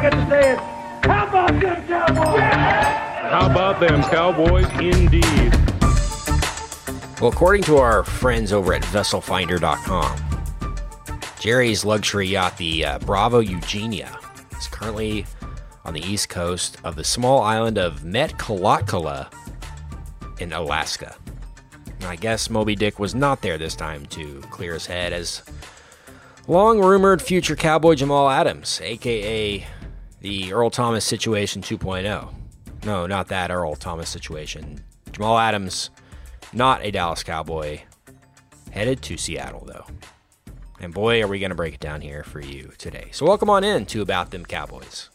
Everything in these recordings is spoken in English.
seconds saying, how about them Cowboys? How about them Cowboys indeed? Well, according to our friends over at VesselFinder.com, Jerry's luxury yacht, the Bravo Eugenia, is currently on the east coast of the small island of Metcalakala in Alaska. And I guess Moby Dick was not there this time to clear his head, as long-rumored future Cowboy Jamal Adams, a.k.a. the Earl Thomas situation 2.0. No, not that Earl Thomas situation. Jamal Adams, not a Dallas Cowboy, headed to Seattle, though. And boy, are we going to break it down here for you today. So welcome on in to About Them Cowboys.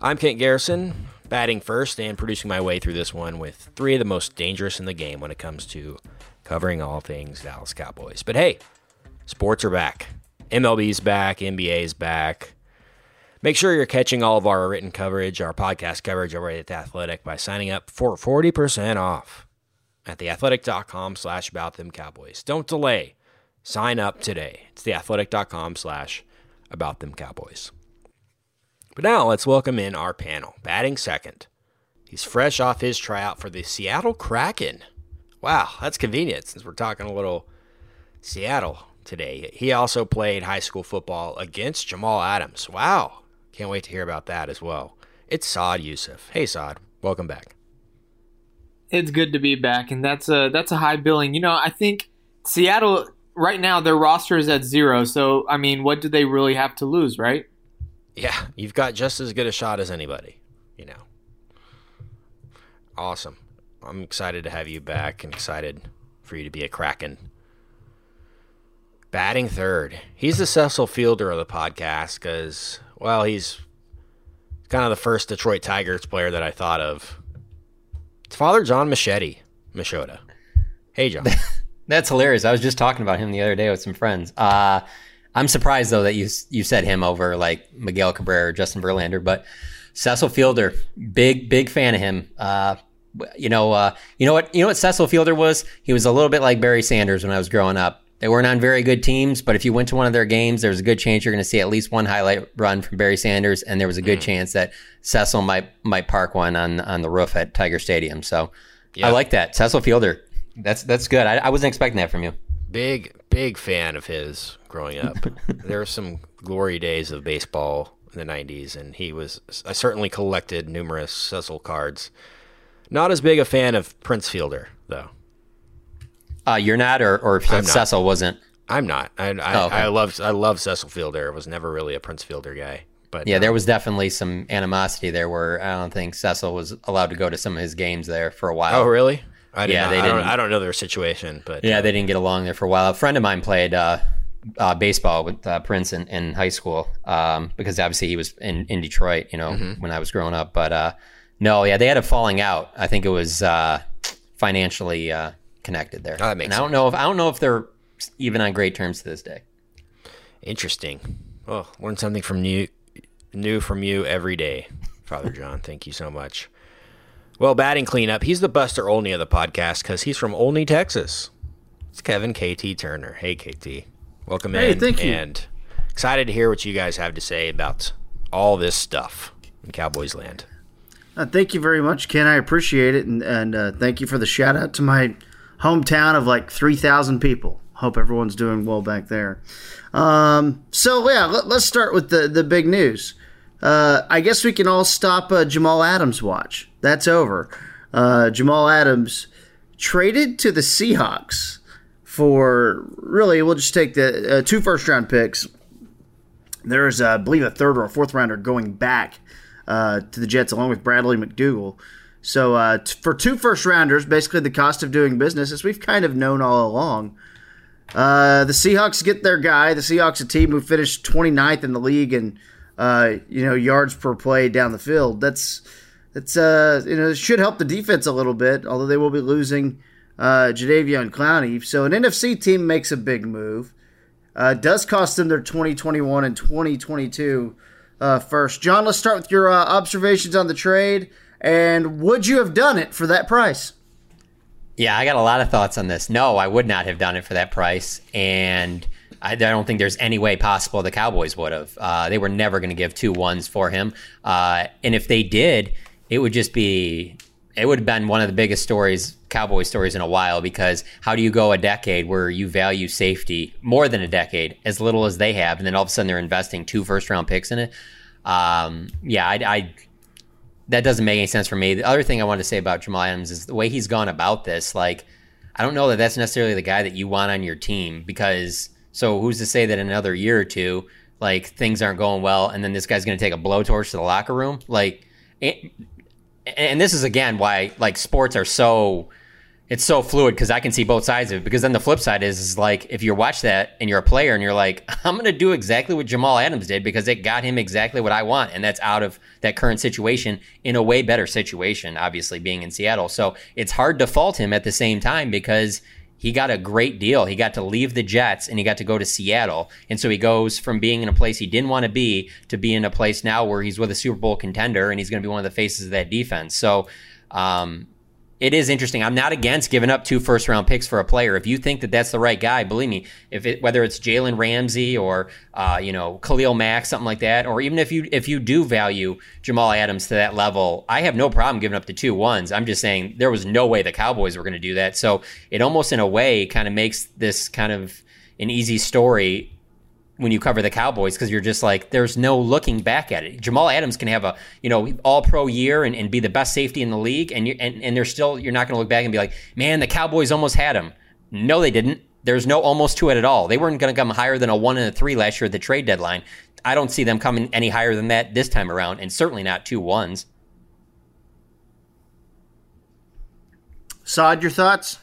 I'm Kent Garrison, batting first and producing my way through this one with three of the most dangerous in the game when it comes to covering all things Dallas Cowboys. But hey, sports are back. MLB's back. NBA's back. Make sure you're catching all of our written coverage, our podcast coverage over at The Athletic by signing up for 40% off at theathletic.com/abouttthemcowboys. Don't delay. Sign up today. It's theathletic.com/abouttthemcowboys. But now let's welcome in our panel. Batting second, he's fresh off his tryout for the Seattle Kraken. Wow, that's convenient since we're talking a little Seattle today. He also played high school football against Jamal Adams. Wow, can't wait to hear about that as well. It's Saad Yousuf. Hey, Saad, welcome back. It's good to be back, and that's a high billing. You know, I think Seattle right now, their roster is at zero, so, I mean, what do they really have to lose, right? Yeah, you've got just as good a shot as anybody, you know. Awesome. I'm excited to have you back and excited for you to be a Kraken. Batting third, he's the Cecil Fielder of the podcast because, well, he's kind of the first Detroit Tigers player that I thought of. It's Father Jon Machota. Hey, John. That's hilarious. I was just talking about him the other day with some friends. I'm surprised, though, that you said him over, like, Miguel Cabrera or Justin Verlander. But Cecil Fielder, big fan of him. You know what Cecil Fielder was? He was a little bit like Barry Sanders when I was growing up. They weren't on very good teams, but if you went to one of their games, there was a good chance you're going to see at least one highlight run from Barry Sanders, and there was a good chance that Cecil might park one on the roof at Tiger Stadium. So yeah. I like that. Cecil Fielder, that's good. I wasn't expecting that from you. Big fan of his growing up. There were some glory days of baseball in the 90s, and I certainly collected numerous Cecil cards. Not as big a fan of Prince Fielder, though. You're not, or Cecil not. Wasn't. I'm not. Okay. I love Cecil Fielder. I was never really a Prince Fielder guy. But yeah, there was definitely some animosity there where I don't think Cecil was allowed to go to some of his games there for a while. Oh, really? I don't know their situation, but yeah, they didn't get along there for a while. A friend of mine played baseball with Prince in high school because obviously he was in Detroit, you know, when I was growing up. But they had a falling out. I think it was financially connected there. Oh, that makes sense. I don't know if they're even on great terms to this day. Interesting. Well, learn something new from you every day, Father John. Thank you so much. Well, batting cleanup, he's the Buster Olney of the podcast because he's from Olney, Texas. It's Kevin KT Turner. Hey, KT. Welcome in. Hey, thank you. And excited to hear what you guys have to say about all this stuff in Cowboys land. Thank you very much, Ken. I appreciate it. And thank you for the shout out to my hometown of like 3,000 people. Hope everyone's doing well back there. Let's start with the big news. I guess we can all stop Jamal Adams' watch. That's over. Jamal Adams traded to the Seahawks for, really, we'll just take the two first-round picks. There's, I believe, a third or a fourth-rounder going back to the Jets along with Bradley McDougall. So for two first-rounders, basically the cost of doing business, as we've kind of known all along, the Seahawks get their guy. The Seahawks, a team who finished 29th in the league and yards per play down the field. That's it should help the defense a little bit, although they will be losing Jadeveon Clowney. So an NFC team makes a big move. Does cost them their 2021 and 2022 first. John, let's start with your observations on the trade, and would you have done it for that price? Yeah, I got a lot of thoughts on this. No, I would not have done it for that price, and I don't think there's any way possible the Cowboys would have. They were never going to give 2 1s for him. And if they did, it would just be, it would have been one of the biggest stories, Cowboy stories in a while, because how do you go a decade where you value safety more than a decade, as little as they have, and then all of a sudden they're investing 2 first-round picks in it? Yeah, that doesn't make any sense for me. The other thing I wanted to say about Jamal Adams is the way he's gone about this. Like, I don't know that that's necessarily the guy that you want on your team, because so who's to say that in another year or two, like, things aren't going well, and then this guy's going to take a blowtorch to the locker room? Like, and this is, again, why, like, sports are so, it's so fluid, because I can see both sides of it. Because then the flip side is like, if you watch that and you're a player and you're like, I'm going to do exactly what Jamal Adams did because it got him exactly what I want. And that's out of that current situation in a way better situation, obviously, being in Seattle. So it's hard to fault him at the same time, because he got a great deal. He got to leave the Jets and he got to go to Seattle. And so he goes from being in a place he didn't want to be in a place now where he's with a Super Bowl contender and he's going to be one of the faces of that defense. So, it is interesting. I'm not against giving up 2 first-round picks for a player. If you think that that's the right guy, believe me, if it, whether it's Jalen Ramsey or, Khalil Mack, something like that, or even if you do value Jamal Adams to that level, I have no problem giving up the 2 1s. I'm just saying there was no way the Cowboys were going to do that. So it almost in a way kind of makes this kind of an easy story when you cover the Cowboys, because you're just like, there's no looking back at it. Jamal Adams can have a, all pro year and be the best safety in the league. And there's still, you're not going to look back and be like, man, the Cowboys almost had him. No, they didn't. There's no almost to it at all. They weren't going to come higher than a 1 and a 3 last year at the trade deadline. I don't see them coming any higher than that this time around, and certainly not 2 1s. Saad, your thoughts?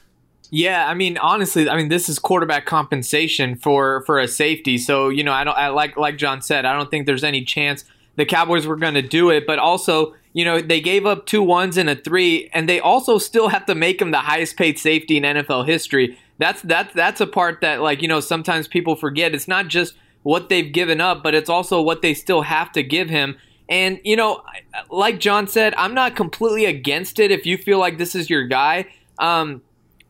Yeah, I mean, honestly, this is quarterback compensation for a safety. So, I like John said, I don't think there's any chance the Cowboys were going to do it. But also, they gave up 2 1s and a 3, and they also still have to make him the highest paid safety in NFL history. That's a part that, like, sometimes people forget. It's not just what they've given up, but it's also what they still have to give him. And, like John said, I'm not completely against it if you feel like this is your guy.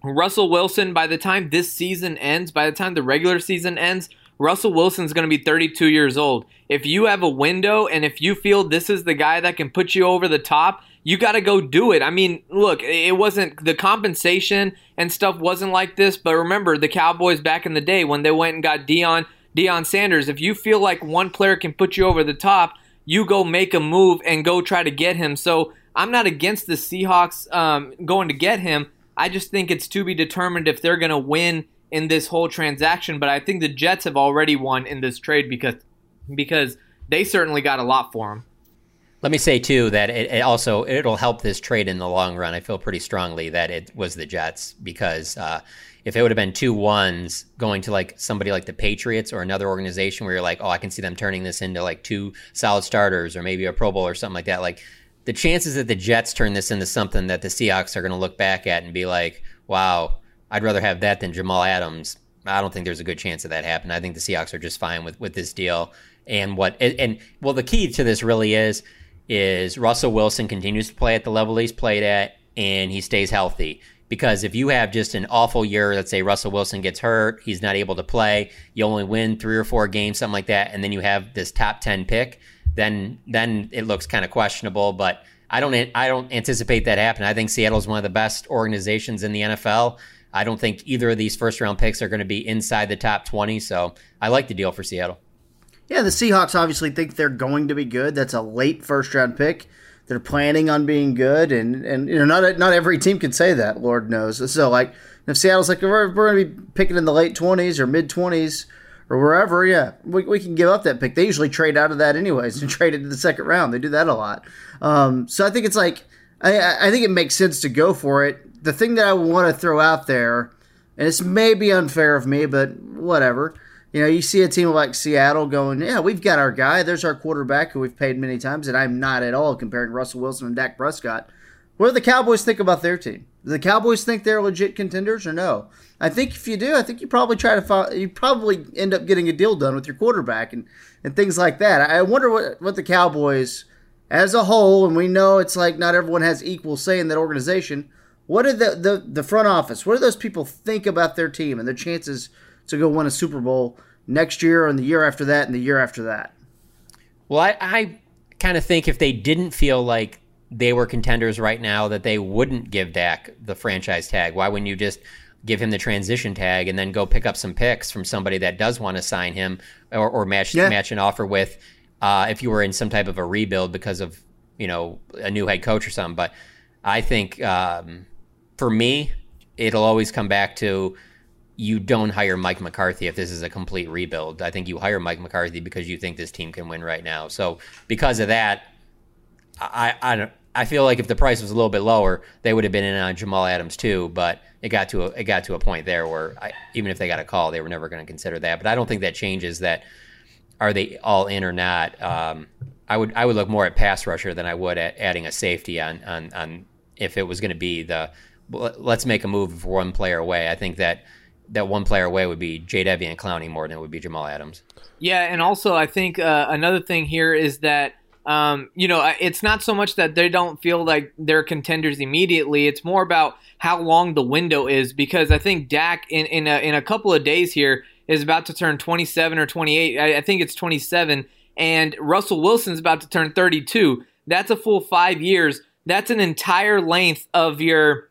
Russell Wilson, by the time this season ends, by the time the regular season ends, Russell Wilson's going to be 32 years old. If you have a window and if you feel this is the guy that can put you over the top, you got to go do it. I mean, look, it wasn't, the compensation and stuff wasn't like this, but remember the Cowboys back in the day when they went and got Deion Sanders. If you feel like one player can put you over the top, you go make a move and go try to get him. So I'm not against the Seahawks going to get him. I just think it's to be determined if they're going to win in this whole transaction. But I think the Jets have already won in this trade because they certainly got a lot for him. Let me say, too, that it'll help this trade in the long run. I feel pretty strongly that it was the Jets because if it would have been 2 1s going to like somebody like the Patriots or another organization where you're like, oh, I can see them turning this into like 2 solid starters or maybe a Pro Bowl or something like that, like, the chances that the Jets turn this into something that the Seahawks are going to look back at and be like, wow, I'd rather have that than Jamal Adams. I don't think there's a good chance that that happened. I think the Seahawks are just fine with this deal. And the key to this really is Russell Wilson continues to play at the level he's played at and he stays healthy. Because if you have just an awful year, let's say Russell Wilson gets hurt, he's not able to play, you only win 3 or 4 games, something like that, and then you have this top 10 pick, then it looks kind of questionable, but I don't anticipate that happening. I think Seattle is one of the best organizations in the NFL. I don't think either of these first-round picks are going to be inside the top 20, so I like the deal for Seattle. Yeah, the Seahawks obviously think they're going to be good. That's a late first-round pick. They're planning on being good, and not every team can say that, Lord knows. So, like, if Seattle's like, we're going to be picking in the late 20s or mid-20s, or wherever, yeah, we can give up that pick. They usually trade out of that anyways and trade it to the second round. They do that a lot. So I think it's like, I think it makes sense to go for it. The thing that I want to throw out there, and it's maybe unfair of me, but whatever. You see a team like Seattle going, yeah, we've got our guy. There's our quarterback who we've paid many times, and I'm not at all comparing Russell Wilson and Dak Prescott. What do the Cowboys think about their team? Do the Cowboys think they're legit contenders or no? I think if you do, I think you probably you probably end up getting a deal done with your quarterback and things like that. I wonder what the Cowboys as a whole, and we know it's like not everyone has equal say in that organization. What did the front office, what do those people think about their team and their chances to go win a Super Bowl next year and the year after that and the year after that. Well, I kind of think if they didn't feel like they were contenders right now, that they wouldn't give Dak the franchise tag. Why wouldn't you just give him the transition tag and then go pick up some picks from somebody that does want to sign him or match an offer with if you were in some type of a rebuild because of, you know, a new head coach or something. But I think for me, it'll always come back to you don't hire Mike McCarthy if this is a complete rebuild. I think you hire Mike McCarthy because you think this team can win right now. So because of that, I feel like if the price was a little bit lower, they would have been in on Jamal Adams too. But it got to a point there where even if they got a call, they were never going to consider that. But I don't think that changes that. Are they all in or not? I would look more at pass rusher than I would at adding a safety on if it was going to be the let's make a move for one player away. I think that one player away would be Jadeveon Clowney more than it would be Jamal Adams. Yeah, and also I think another thing here is that, it's not so much that they don't feel like they're contenders immediately. It's more about how long the window is, because I think Dak in a couple of days here is about to turn 27 or 28. I think it's 27, and Russell Wilson's about to turn 32. That's a full 5 years. That's an entire length of your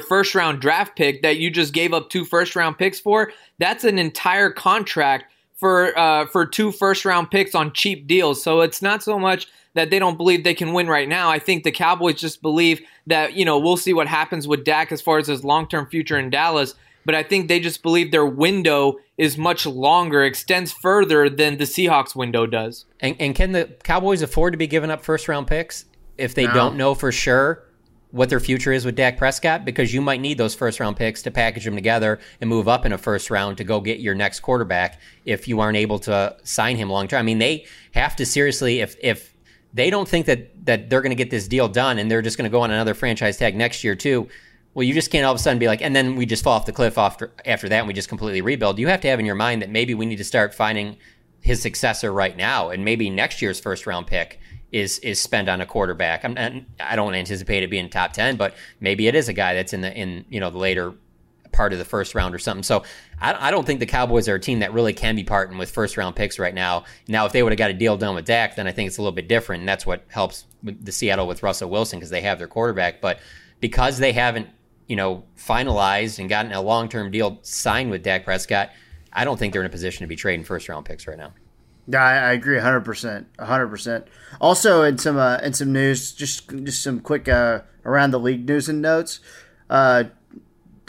first round draft pick that you just gave up 2 first round picks for. That's an entire contract for 2 first round picks on cheap deals. So it's not so much that they don't believe they can win right now. I think the Cowboys just believe that, we'll see what happens with Dak as far as his long-term future in Dallas. But I think they just believe their window is much longer, extends further than the Seahawks window does. And can the Cowboys afford to be giving up first round picks if they don't know for sure what their future is with Dak Prescott? Because you might need those first round picks to package them together and move up in a first round to go get your next quarterback if you aren't able to sign him long term. I mean, they have to seriously, if they don't think that they're going to get this deal done and they're just going to go on another franchise tag next year too, well, you just can't all of a sudden be like, and then we just fall off the cliff after that and we just completely rebuild. You have to have in your mind that maybe we need to start finding his successor right now, and maybe next year's first round pick is spent on a quarterback. I don't anticipate it being top 10, but maybe it is a guy that's in the later part of the first round or something. So I don't think the Cowboys are a team that really can be parting with first round picks right now. Now, if they would have got a deal done with Dak, then I think it's a little bit different. And that's what helps with the Seattle with Russell Wilson, because they have their quarterback. But because they haven't, finalized and gotten a long-term deal signed with Dak Prescott, I don't think they're in a position to be trading first round picks right now. Yeah, I agree 100%. 100%. Also, in some news, just some quick around the league news and notes.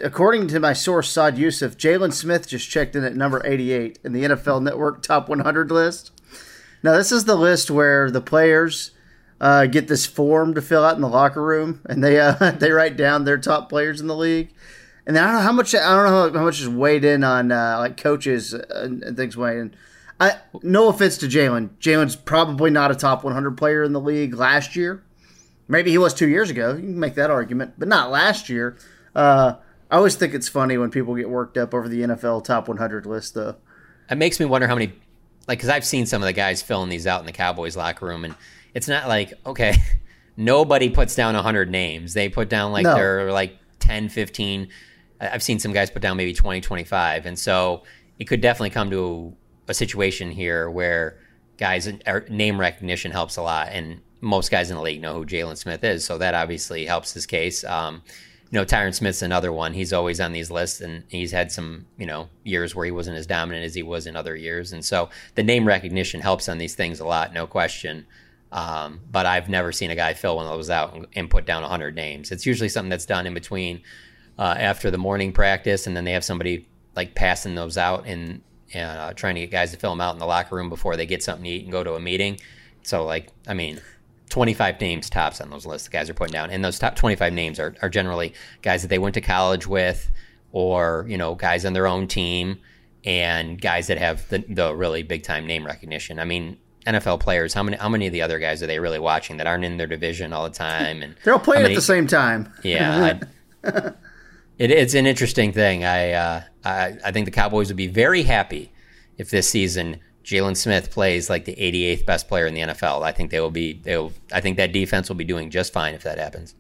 According to my source, Saad Youssef, Jaylon Smith just checked in at number 88 in the NFL Network Top 100 list. Now, this is the list where the players get this form to fill out in the locker room, and they write down their top players in the league. And I don't know how much is weighed in on like coaches and things weighed in. No offense to Jaylon. Jaylon's probably not a top 100 player in the league last year. Maybe he was 2 years ago. You can make that argument, but not last year. I always think it's funny when people get worked up over the NFL top 100 list, though. It makes me wonder how many, because I've seen some of the guys filling these out in the Cowboys locker room, and it's not like, okay, nobody puts down 100 names. They put down their 10, 15. I've seen some guys put down maybe 20, 25. And so it could definitely come to a situation here where guys, name recognition helps a lot, and most guys in the league know who Jaylon Smith is, so that obviously helps his case. Tyron Smith's another one. He's always on these lists, and he's had some years where he wasn't as dominant as he was in other years, and so the name recognition helps on these things a lot, no question. But I've never seen a guy fill one of those out and put down 100 names. It's usually something that's done in between after the morning practice, and then they have somebody like passing those out and trying to get guys to fill them out in the locker room before they get something to eat and go to a meeting. So, 25 names tops on those lists the guys are putting down. And those top 25 names are generally guys that they went to college with, or, guys on their own team, and guys that have the really big-time name recognition. I mean, NFL players, how many of the other guys are they really watching that aren't in their division all the time? And they're all playing at the same time. Yeah. It's an interesting thing. I think the Cowboys would be very happy if this season Jaylon Smith plays like the 88th best player in the NFL. I think I think that defense will be doing just fine if that happens.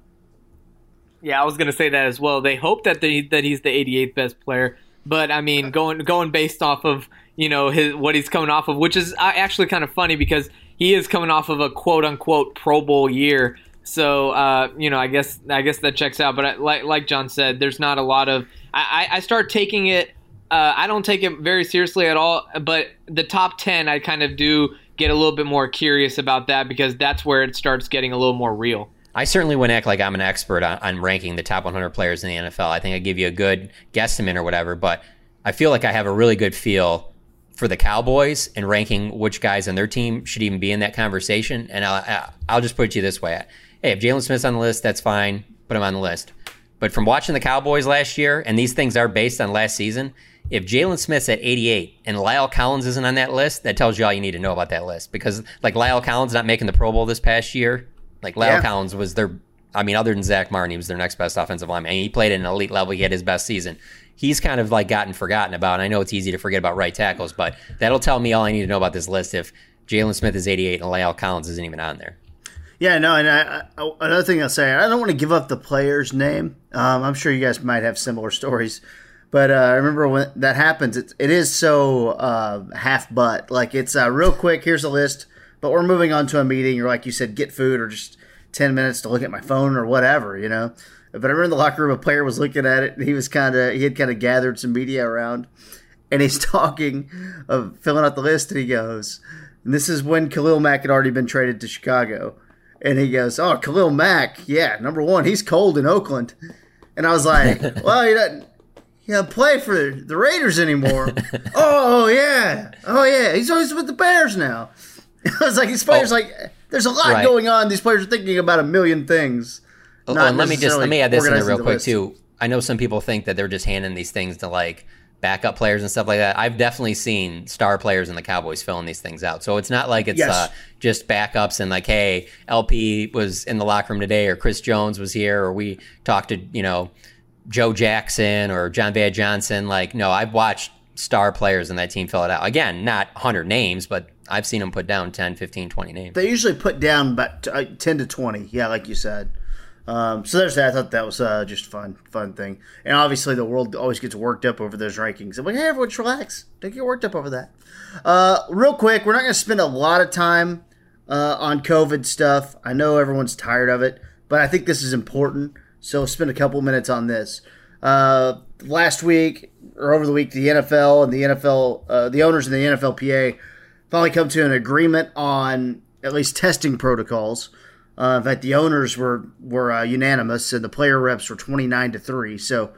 Yeah, I was going to say that as well. They hope that he's the 88th best player, but I mean, going based off of you know, his, what he's coming off of, which is actually kind of funny because he is coming off of a quote-unquote Pro Bowl year. So, you know, I guess that checks out. But like John said, there's not a lot of – I start taking it I don't take it very seriously at all, but the top 10 I kind of do get a little bit more curious about that because that's where it starts getting a little more real. I certainly wouldn't act like I'm an expert on ranking the top 100 players in the NFL. I think I give you a good guesstimate or whatever, but I feel like I have a really good feel for the Cowboys and ranking which guys on their team should even be in that conversation. And I'll just put you this way. Hey, if Jaylon Smith's on the list, that's fine. Put him on the list. But from watching the Cowboys last year, and these things are based on last season, if Jaylon Smith's at 88 and La'el Collins isn't on that list, that tells you all you need to know about that list. Because, like, La'el Collins not making the Pro Bowl this past year, like, La'el Collins was their, I mean, other than Zach Martin, he was their next best offensive lineman. And he played at an elite level. He had his best season. He's kind of, like, gotten forgotten about. And I know it's easy to forget about right tackles, but that'll tell me all I need to know about this list if Jaylon Smith is 88 and La'el Collins isn't even on there. Yeah, no, and I, another thing I'll say, I don't want to give up the player's name. I'm sure you guys might have similar stories, but I remember when that happens, it is so half butt. Like, it's real quick, here's a list, but we're moving on to a meeting, or like you said, get food, or just 10 minutes to look at my phone or whatever, you know. But I remember in the locker room, a player was looking at it, and he had kind of gathered some media around, and he's talking, filling out the list, and he goes, and this is when Khalil Mack had already been traded to Chicago. And he goes, oh, Khalil Mack, yeah, number one, he's cold in Oakland. And I was like, well, he doesn't play for the Raiders anymore. Oh, yeah, he's always with the Bears now. I was like, these players, there's a lot going on. These players are thinking about a million things. Oh, and let me add this in there real quick, too. I know some people think that they're just handing these things to, like, backup players and stuff like that. I've definitely seen star players in the Cowboys filling these things out. So it's not like it's just backups and like, hey, LP was in the locker room today, or Chris Jones was here, or we talked to, you know, Joe Jackson or John Bad Johnson. Like, no, I've watched star players in that team fill it out. Again, not 100 names, but I've seen them put down 10, 15, 20 names. They usually put down about 10 to 20. Yeah, like you said. So there's that. I thought that was just fun thing. And obviously the world always gets worked up over those rankings. I'm like, hey, everyone, relax. Don't get worked up over that. Real quick, we're not going to spend a lot of time on COVID stuff. I know everyone's tired of it, but I think this is important. So we'll spend a couple minutes on this. Last week or over the week, the NFL and the owners and the NFLPA finally come to an agreement on at least testing protocols. In fact, the owners were unanimous, and the player reps were 29-3. So,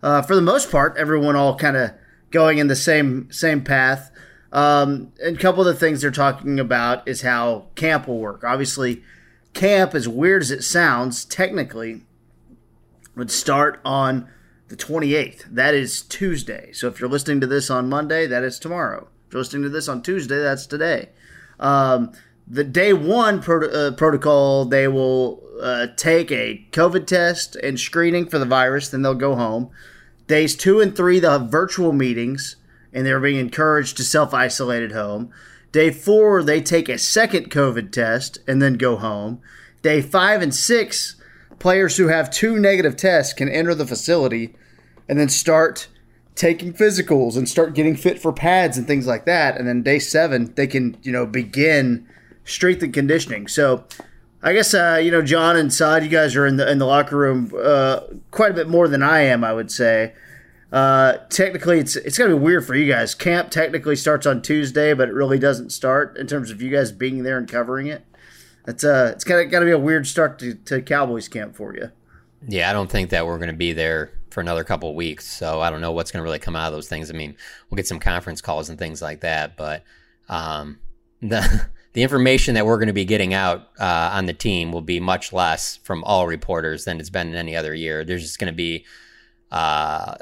for the most part, everyone all kind of going in the same path. And a couple of the things they're talking about is how camp will work. Obviously, camp, as weird as it sounds, technically would start on the 28th. That is Tuesday. So if you're listening to this on Monday, that is tomorrow. If you're listening to this on Tuesday, that's today. The day one protocol, they will take a COVID test and screening for the virus. Then they'll go home. Days 2 and 3, they'll have virtual meetings, and they're being encouraged to self-isolate at home. Day 4, they take a second COVID test and then go home. Day 5 and 6, players who have 2 negative tests can enter the facility and then start taking physicals and start getting fit for pads and things like that. And then day 7, they can, you know, begin strength and conditioning. So I guess, you know, John and Saad, you guys are in the locker room quite a bit more than I am, I would say. Technically, it's going to be weird for you guys. Camp technically starts on Tuesday, but it really doesn't start in terms of you guys being there and covering it. It's got to be a weird start to Cowboys camp for you. Yeah, I don't think that we're going to be there for another couple of weeks, so I don't know what's going to really come out of those things. I mean, we'll get some conference calls and things like that, but The information that we're going to be getting out on the team will be much less from all reporters than it's been in any other year. There's just going to be the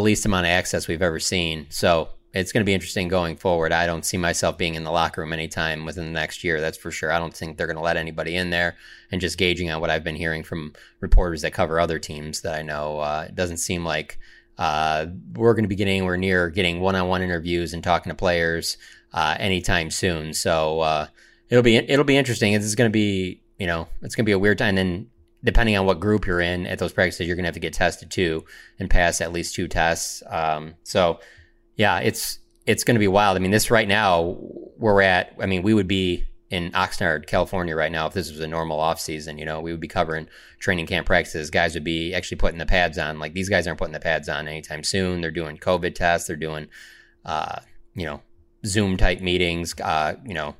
least amount of access we've ever seen. So it's going to be interesting going forward. I don't see myself being in the locker room anytime within the next year. That's for sure. I don't think they're going to let anybody in there. And just gauging on what I've been hearing from reporters that cover other teams that I know, it doesn't seem like we're going to be getting anywhere near getting one-on-one interviews and talking to players anytime soon. So it'll be interesting. It's going to be, you know, it's going to be a weird time. And then depending on what group you're in at those practices, you're going to have to get tested too and pass at least 2 tests. So yeah, it's it's going to be wild. I mean, this right now where we're at, I mean, we would be in Oxnard, California right now if this was a normal off season. You know, we would be covering training camp practices. Guys would be actually putting the pads on. Like, these guys aren't putting the pads on anytime soon. They're doing COVID tests. They're doing, you know, Zoom type meetings. You know,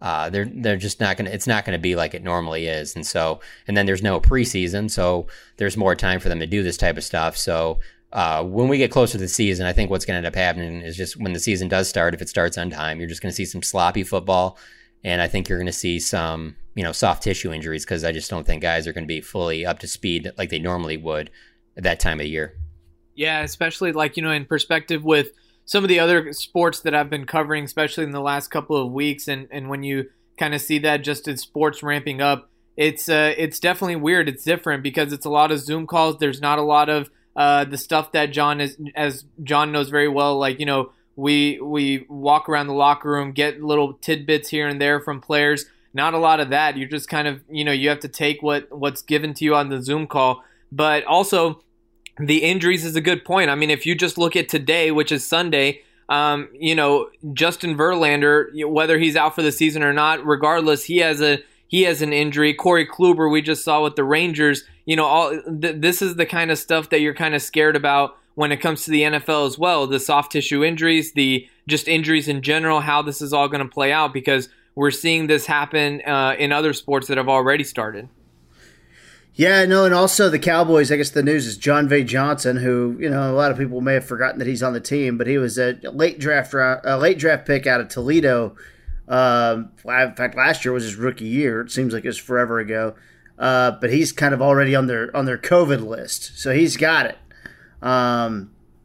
they're just not going to, it's not going to be like it normally is. And so, and then there's no preseason. So there's more time for them to do this type of stuff. So, when we get closer to the season, I think what's going to end up happening is just when the season does start, if it starts on time, you're just going to see some sloppy football. And I think you're going to see some, you know, soft tissue injuries, because I just don't think guys are going to be fully up to speed like they normally would at that time of year. Yeah, especially like, you know, in perspective with some of the other sports that I've been covering, especially in the last couple of weeks. And when you kind of see that just in sports ramping up, it's definitely weird. It's different because it's a lot of Zoom calls. There's not a lot of the stuff that John is, as John knows very well, like, you know, we walk around the locker room, get little tidbits here and there from players. Not a lot of that. You're just kind of, you know, you have to take what's given to you on the Zoom call. But also the injuries is a good point. I mean, if you just look at today, which is Sunday, you know, Justin Verlander, whether he's out for the season or not, regardless, he has an injury. Corey Kluber, we just saw with the Rangers. You know, this is the kind of stuff that you're kind of scared about when it comes to the NFL as well. The soft tissue injuries, the just injuries in general, how this is all going to play out, because we're seeing this happen in other sports that have already started. Yeah, no, and also the Cowboys, I guess the news is John V. Johnson, who, you know, a lot of people may have forgotten that he's on the team, but he was a late draft pick out of Toledo. In fact, last year was his rookie year. It seems like it was forever ago. But he's kind of already on their COVID list, so he's got it.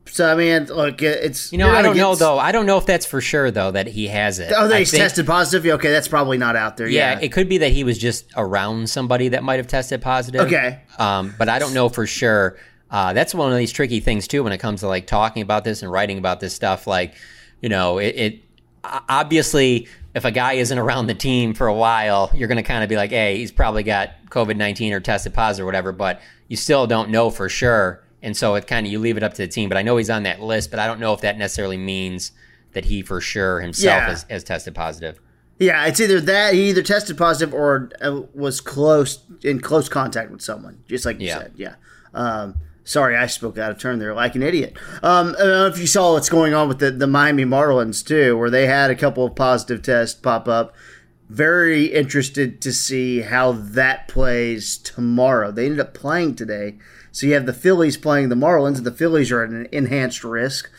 So I mean, look, it's, you know, I don't know though. I don't know if that's for sure though that he has it. Oh, that he's tested positive. Okay, that's probably not out there. Yeah, it could be that he was just around somebody that might have tested positive. Okay, but I don't know for sure. That's one of these tricky things too when it comes to like talking about this and writing about this stuff. Like, you know, it obviously, if a guy isn't around the team for a while, you're going to kind of be like, hey, he's probably got COVID-19 or tested positive or whatever, but you still don't know for sure. And so it kind of, you leave it up to the team, but I know he's on that list, but I don't know if that necessarily means that he for sure himself has tested positive. Yeah. It's either that he either tested positive or was in close contact with someone, just like you said. Yeah. Sorry, I spoke out of turn there like an idiot. I don't know if you saw what's going on with the Miami Marlins, too, where they had a couple of positive tests pop up. Very interested to see how that plays tomorrow. They ended up playing today. So you have the Phillies playing the Marlins, and the Phillies are at an enhanced risk.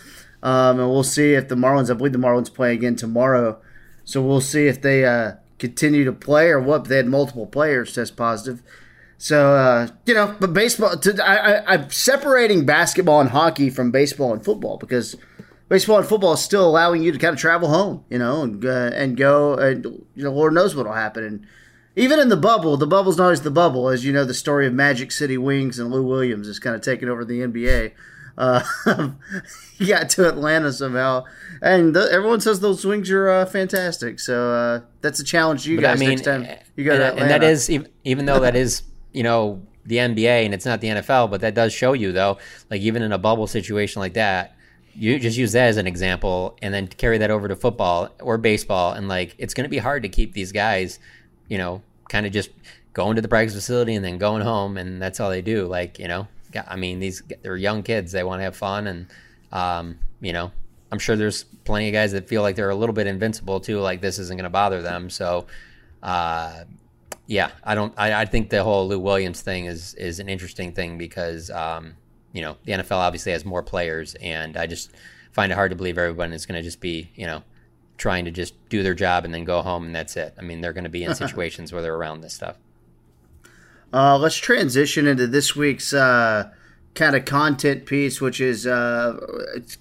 And we'll see if the Marlins, I believe the Marlins play again tomorrow. So we'll see if they continue to play or what. They had multiple players test positive. So, you know, but baseball, I'm separating basketball and hockey from baseball and football, because baseball and football is still allowing you to kind of travel home, you know, and go, and you know, Lord knows what will happen. And even in the bubble, the bubble's not always the bubble. As you know, the story of Magic City Wings and Lou Williams is kind of taking over the NBA. He got to Atlanta somehow, and everyone says those wings are fantastic. So that's a challenge to you guys next time you go to Atlanta. And that is, even though that is, you know, the NBA and it's not the NFL, but that does show you though, like even in a bubble situation like that, you just use that as an example and then carry that over to football or baseball. And like, it's going to be hard to keep these guys, you know, kind of just going to the practice facility and then going home. And that's all they do. Like, you know, I mean, they're young kids. They want to have fun. And, you know, I'm sure there's plenty of guys that feel like they're a little bit invincible too. Like this isn't going to bother them. So, yeah, I think the whole Lou Williams thing is an interesting thing because, you know, the NFL obviously has more players, and I just find it hard to believe everyone is going to just be, you know, trying to just do their job and then go home and that's it. I mean, they're going to be in situations where they're around this stuff. Let's transition into this week's kind of content piece, which is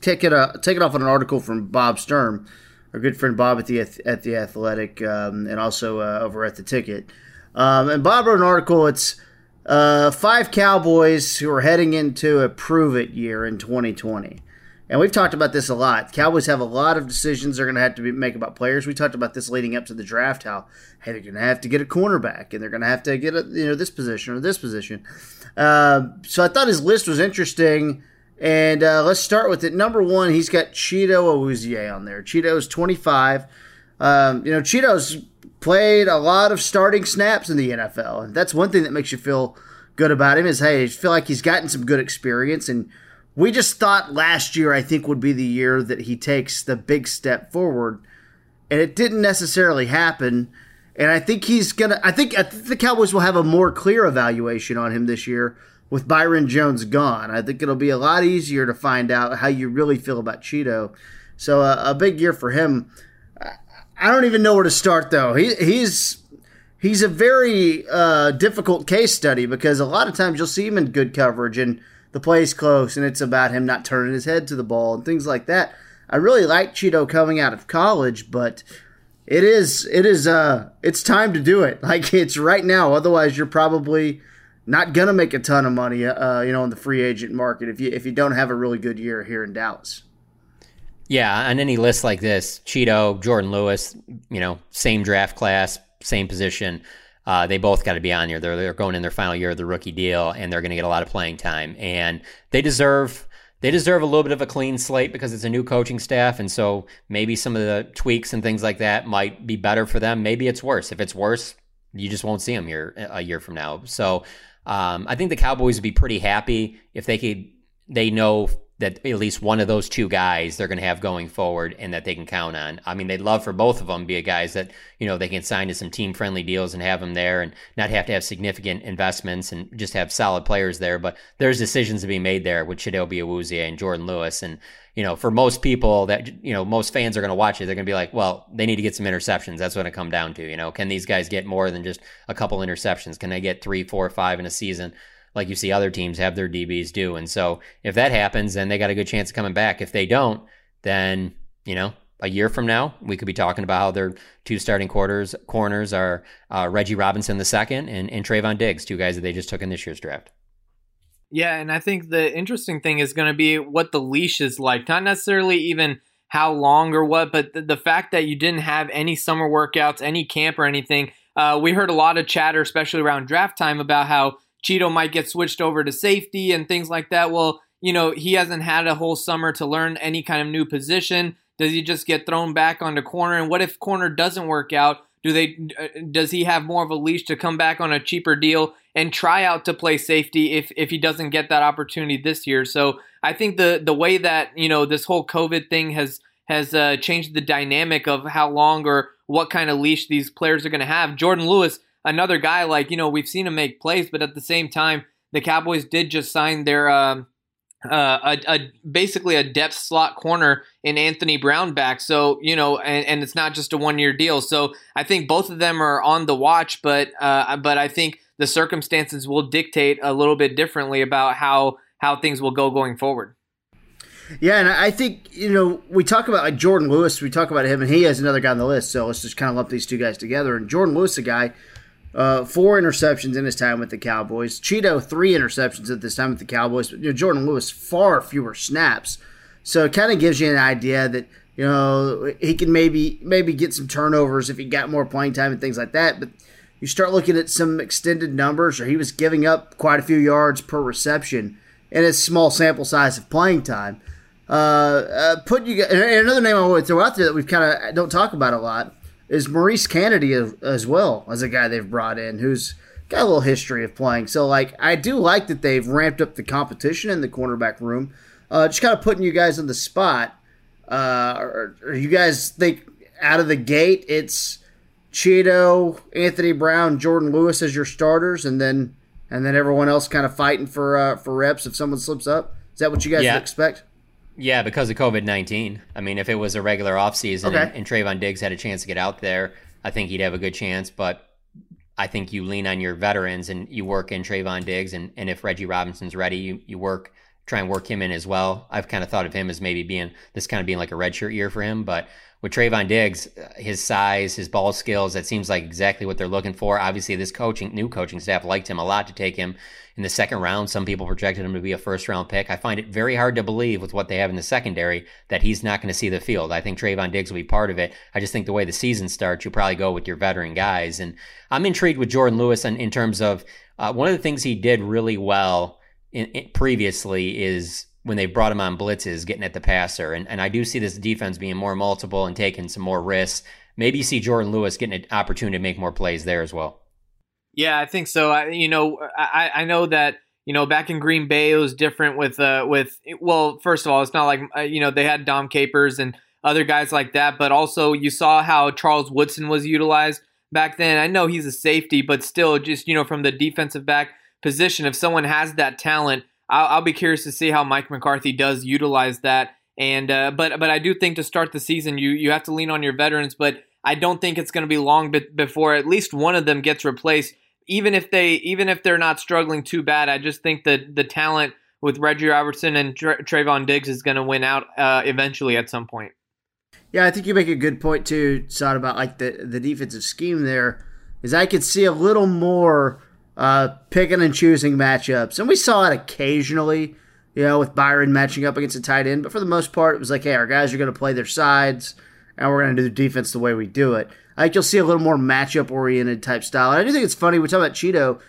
take it off on an article from Bob Sturm, our good friend Bob at The Athletic, and also over at The Ticket. And Bob wrote an article. It's five Cowboys who are heading into a prove-it year in 2020. And we've talked about this a lot. Cowboys have a lot of decisions they're going to have to make about players. We talked about this leading up to the draft, how, hey, they're going to have to get a cornerback, and they're going to have to get this position or this position. So I thought his list was interesting, And let's start with it. Number one, he's got Chido Awuzie on there. Chido's 25. Chido's played a lot of starting snaps in the NFL. And that's one thing that makes you feel good about him is, hey, I feel like he's gotten some good experience. And we just thought last year, I think, would be the year that he takes the big step forward. And it didn't necessarily happen. And I think he's going to – I think the Cowboys will have a more clear evaluation on him this year with Byron Jones gone. I think it'll be a lot easier to find out how you really feel about Chido. So a big year for him. I don't even know where to start, though. He's a very difficult case study because a lot of times you'll see him in good coverage and the play's close and it's about him not turning his head to the ball and things like that. I really like Chido coming out of college, but – It's time to do it. Like, it's right now. Otherwise, you're probably not going to make a ton of money, in the free agent market if you don't have a really good year here in Dallas. Yeah, on any list like this, Chido, Jourdan Lewis, same draft class, same position. They both got to be on here. They're going in their final year of the rookie deal, and they're going to get a lot of playing time. And They deserve a little bit of a clean slate because it's a new coaching staff, and so maybe some of the tweaks and things like that might be better for them. Maybe it's worse. If it's worse, you just won't see them here a year from now. So I think the Cowboys would be pretty happy if they know that at least one of those two guys they're going to have going forward and that they can count on. I mean, they'd love for both of them to be guys that, they can sign to some team-friendly deals and have them there and not have to have significant investments and just have solid players there. But there's decisions to be made there with Chido Awuzie and Jourdan Lewis. And, for most people that, most fans are going to watch it, they're going to be like, well, they need to get some interceptions. That's what it come down to. Can these guys get more than just a couple interceptions? Can they get 3, 4, 5 in a season? Like you see other teams have their DBs do. And so if that happens, then they got a good chance of coming back. If they don't, then, a year from now, we could be talking about how their two starting corners are Reggie Robinson II and Trayvon Diggs, two guys that they just took in this year's draft. Yeah, and I think the interesting thing is going to be what the leash is like. Not necessarily even how long or what, but the fact that you didn't have any summer workouts, any camp or anything. We heard a lot of chatter, especially around draft time, about how Chido might get switched over to safety and things like that. Well, he hasn't had a whole summer to learn any kind of new position. Does he just get thrown back onto corner? And what if corner doesn't work out? Does he have more of a leash to come back on a cheaper deal and try out to play safety if he doesn't get that opportunity this year? So I think the way that, this whole COVID thing has changed the dynamic of how long or what kind of leash these players are going to have. Jourdan Lewis, another guy, like, we've seen him make plays, but at the same time, the Cowboys did just sign their basically a depth slot corner in Anthony Brown back. So, and it's not just a one-year deal. So I think both of them are on the watch, but I think the circumstances will dictate a little bit differently about how things will go going forward. Yeah, and I think, we talk about like Jourdan Lewis, we talk about him, and he has another guy on the list. So let's just kind of lump these two guys together. And Jourdan Lewis, a guy, 4 interceptions in his time with the Cowboys. Chido, 3 interceptions at this time with the Cowboys. But, Jourdan Lewis, far fewer snaps. So it kind of gives you an idea that, he can maybe get some turnovers if he got more playing time and things like that. But you start looking at some extended numbers, or he was giving up quite a few yards per reception in his small sample size of playing time. Another name I want to throw out there that we've kind of don't talk about a lot is Maurice Kennedy as well, as a guy they've brought in who's got a little history of playing. So, I do like that they've ramped up the competition in the cornerback room. Just kind of putting you guys on the spot. Or you guys think out of the gate it's Chido, Anthony Brown, Jourdan Lewis as your starters, and then everyone else kind of fighting for reps if someone slips up? Is that what you guys would expect? Yeah, because of COVID-19. I mean, if it was a regular offseason and Trayvon Diggs had a chance to get out there, I think he'd have a good chance. But I think you lean on your veterans and you work in Trayvon Diggs. And if Reggie Robinson's ready, you try and work him in as well. I've kind of thought of him as maybe being like a redshirt year for him. But with Trayvon Diggs, his size, his ball skills, that seems like exactly what they're looking for. Obviously, this new coaching staff liked him a lot to take him in the second round. Some people projected him to be a first-round pick. I find it very hard to believe with what they have in the secondary that he's not going to see the field. I think Trayvon Diggs will be part of it. I just think the way the season starts, you probably go with your veteran guys. And I'm intrigued with Jourdan Lewis in terms of one of the things he did really well previously is when they brought him on blitzes, getting at the passer. And I do see this defense being more multiple and taking some more risks. Maybe you see Jourdan Lewis getting an opportunity to make more plays there as well. Yeah, I think so. I know that, you know, back in Green Bay, it was different with, well, first of all, it's not like, you know, they had Dom Capers and other guys like that, but also you saw how Charles Woodson was utilized back then. I know he's a safety, but still just, you know, from the defensive back position, if someone has that talent, I'll be curious to see how Mike McCarthy does utilize that. And but I do think to start the season, you have to lean on your veterans, but I don't think it's going to be long before at least one of them gets replaced. Even if they're not struggling too bad, I just think that the talent with Reggie Robertson and Trayvon Diggs is going to win out eventually at some point. Yeah, I think you make a good point too, Sod, about like the defensive scheme there, is I could see a little more picking and choosing matchups, and we saw it occasionally, you know, with Byron matching up against a tight end, but for the most part, it was like, hey, our guys are going to play their sides, and we're going to do the defense the way we do it. I think you'll see a little more matchup-oriented type style. And I do think it's funny, we talk about Chido.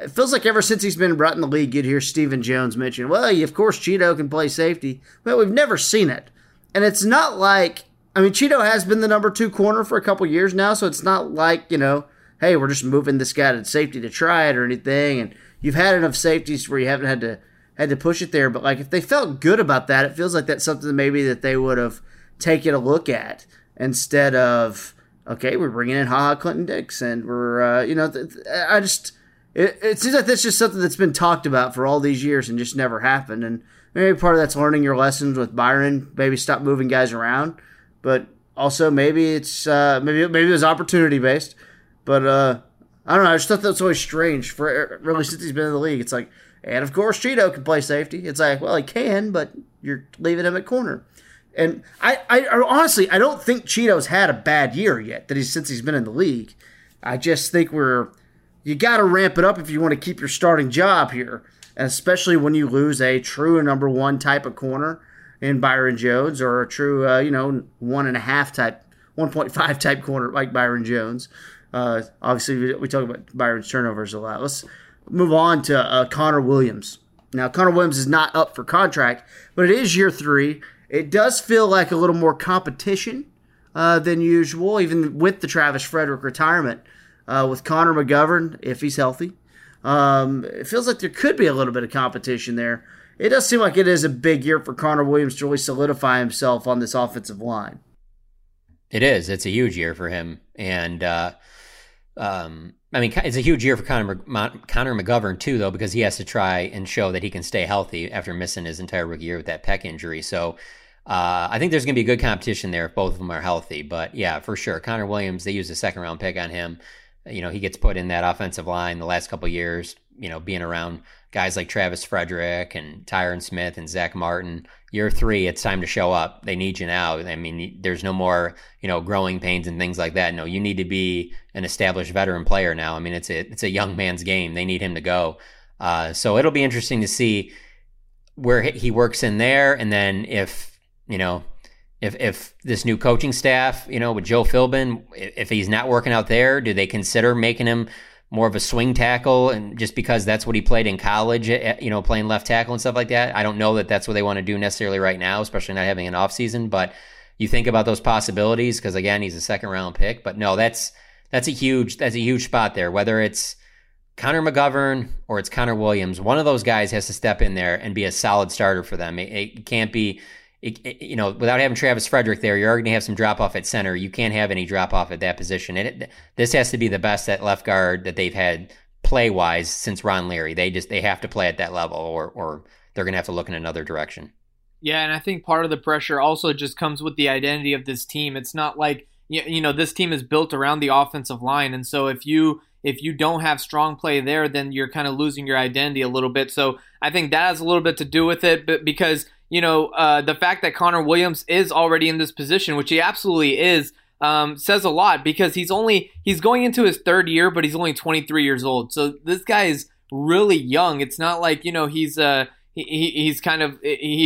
It feels like ever since he's been brought in the league, you'd hear Stephen Jones mention, well, of course Chido can play safety, but we've never seen it. And it's not like, I mean, Chido has been the number two corner for a couple years now, so it's not like, you know, hey, we're just moving this guy to safety to try it or anything. And you've had enough safeties where you haven't had to push it there. But like, if they felt good about that, it feels like that's something maybe that they would have taken a look at instead of, okay, we're bringing in HaHa Clinton-Dix, and we're, you know, it seems like that's just something that's been talked about for all these years and just never happened. And maybe part of that's learning your lessons with Byron, maybe stop moving guys around, but also maybe it's, maybe it was opportunity-based, but I don't know, I just thought that's always strange for really since he's been in the league. It's like, and of course Chido can play safety. It's like, well, he can, but you're leaving him at corner. And I honestly, I don't think Chido's had a bad year yet since he's been in the league. I just think you got to ramp it up if you want to keep your starting job here, and especially when you lose a true number one type of corner in Byron Jones, or a true, you know, 1.5 type corner like Byron Jones. Obviously, we talk about Byron's turnovers a lot. Let's move on to Connor Williams. Now, Connor Williams is not up for contract, but it is year three. It does feel like a little more competition than usual, even with the Travis Frederick retirement. With Connor McGovern, if he's healthy, it feels like there could be a little bit of competition there. It does seem like it is a big year for Connor Williams to really solidify himself on this offensive line. It is. It's a huge year for him. And, I mean, it's a huge year for Connor McGovern, too, though, because he has to try and show that he can stay healthy after missing his entire rookie year with that pec injury. So I think there's going to be good competition there if both of them are healthy. But, yeah, for sure, Connor Williams, they used a second-round pick on him. You know, he gets put in that offensive line the last couple of years, you know, being around guys like Travis Frederick and Tyron Smith and Zach Martin. Year three, it's time to show up. They need you now. I mean, there's no more, you know, growing pains and things like that. No, you need to be an established veteran player now. I mean, it's a young man's game. They need him to go. So it'll be interesting to see where he works in there. And then if, you know, if this new coaching staff, you know, with Joe Philbin, if he's not working out there, do they consider making him more of a swing tackle? And just because that's what he played in college, you know, playing left tackle and stuff like that. I don't know that that's what they want to do necessarily right now, especially not having an off season, but you think about those possibilities. Cause again, he's a second round pick, but no, that's a huge spot there. Whether it's Connor McGovern or it's Connor Williams, one of those guys has to step in there and be a solid starter for them. It can't be, you know, without having Travis Frederick there, you're already going to have some drop-off at center. You can't have any drop-off at that position. And this has to be the best at left guard that they've had play-wise since Ron Leary. They have to play at that level or they're going to have to look in another direction. Yeah, and I think part of the pressure also just comes with the identity of this team. It's not like, you know, this team is built around the offensive line. And so if you don't have strong play there, then you're kind of losing your identity a little bit. So I think that has a little bit to do with it, but because – you know, the fact that Connor Williams is already in this position, which he absolutely is, says a lot because he's going into his third year, but he's only 23 years old. So this guy is really young. It's not like, you know, he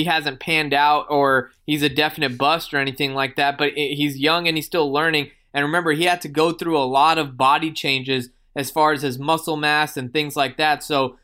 hasn't panned out or he's a definite bust or anything like that, but he's young and he's still learning. And remember, he had to go through a lot of body changes as far as his muscle mass and things like that. So,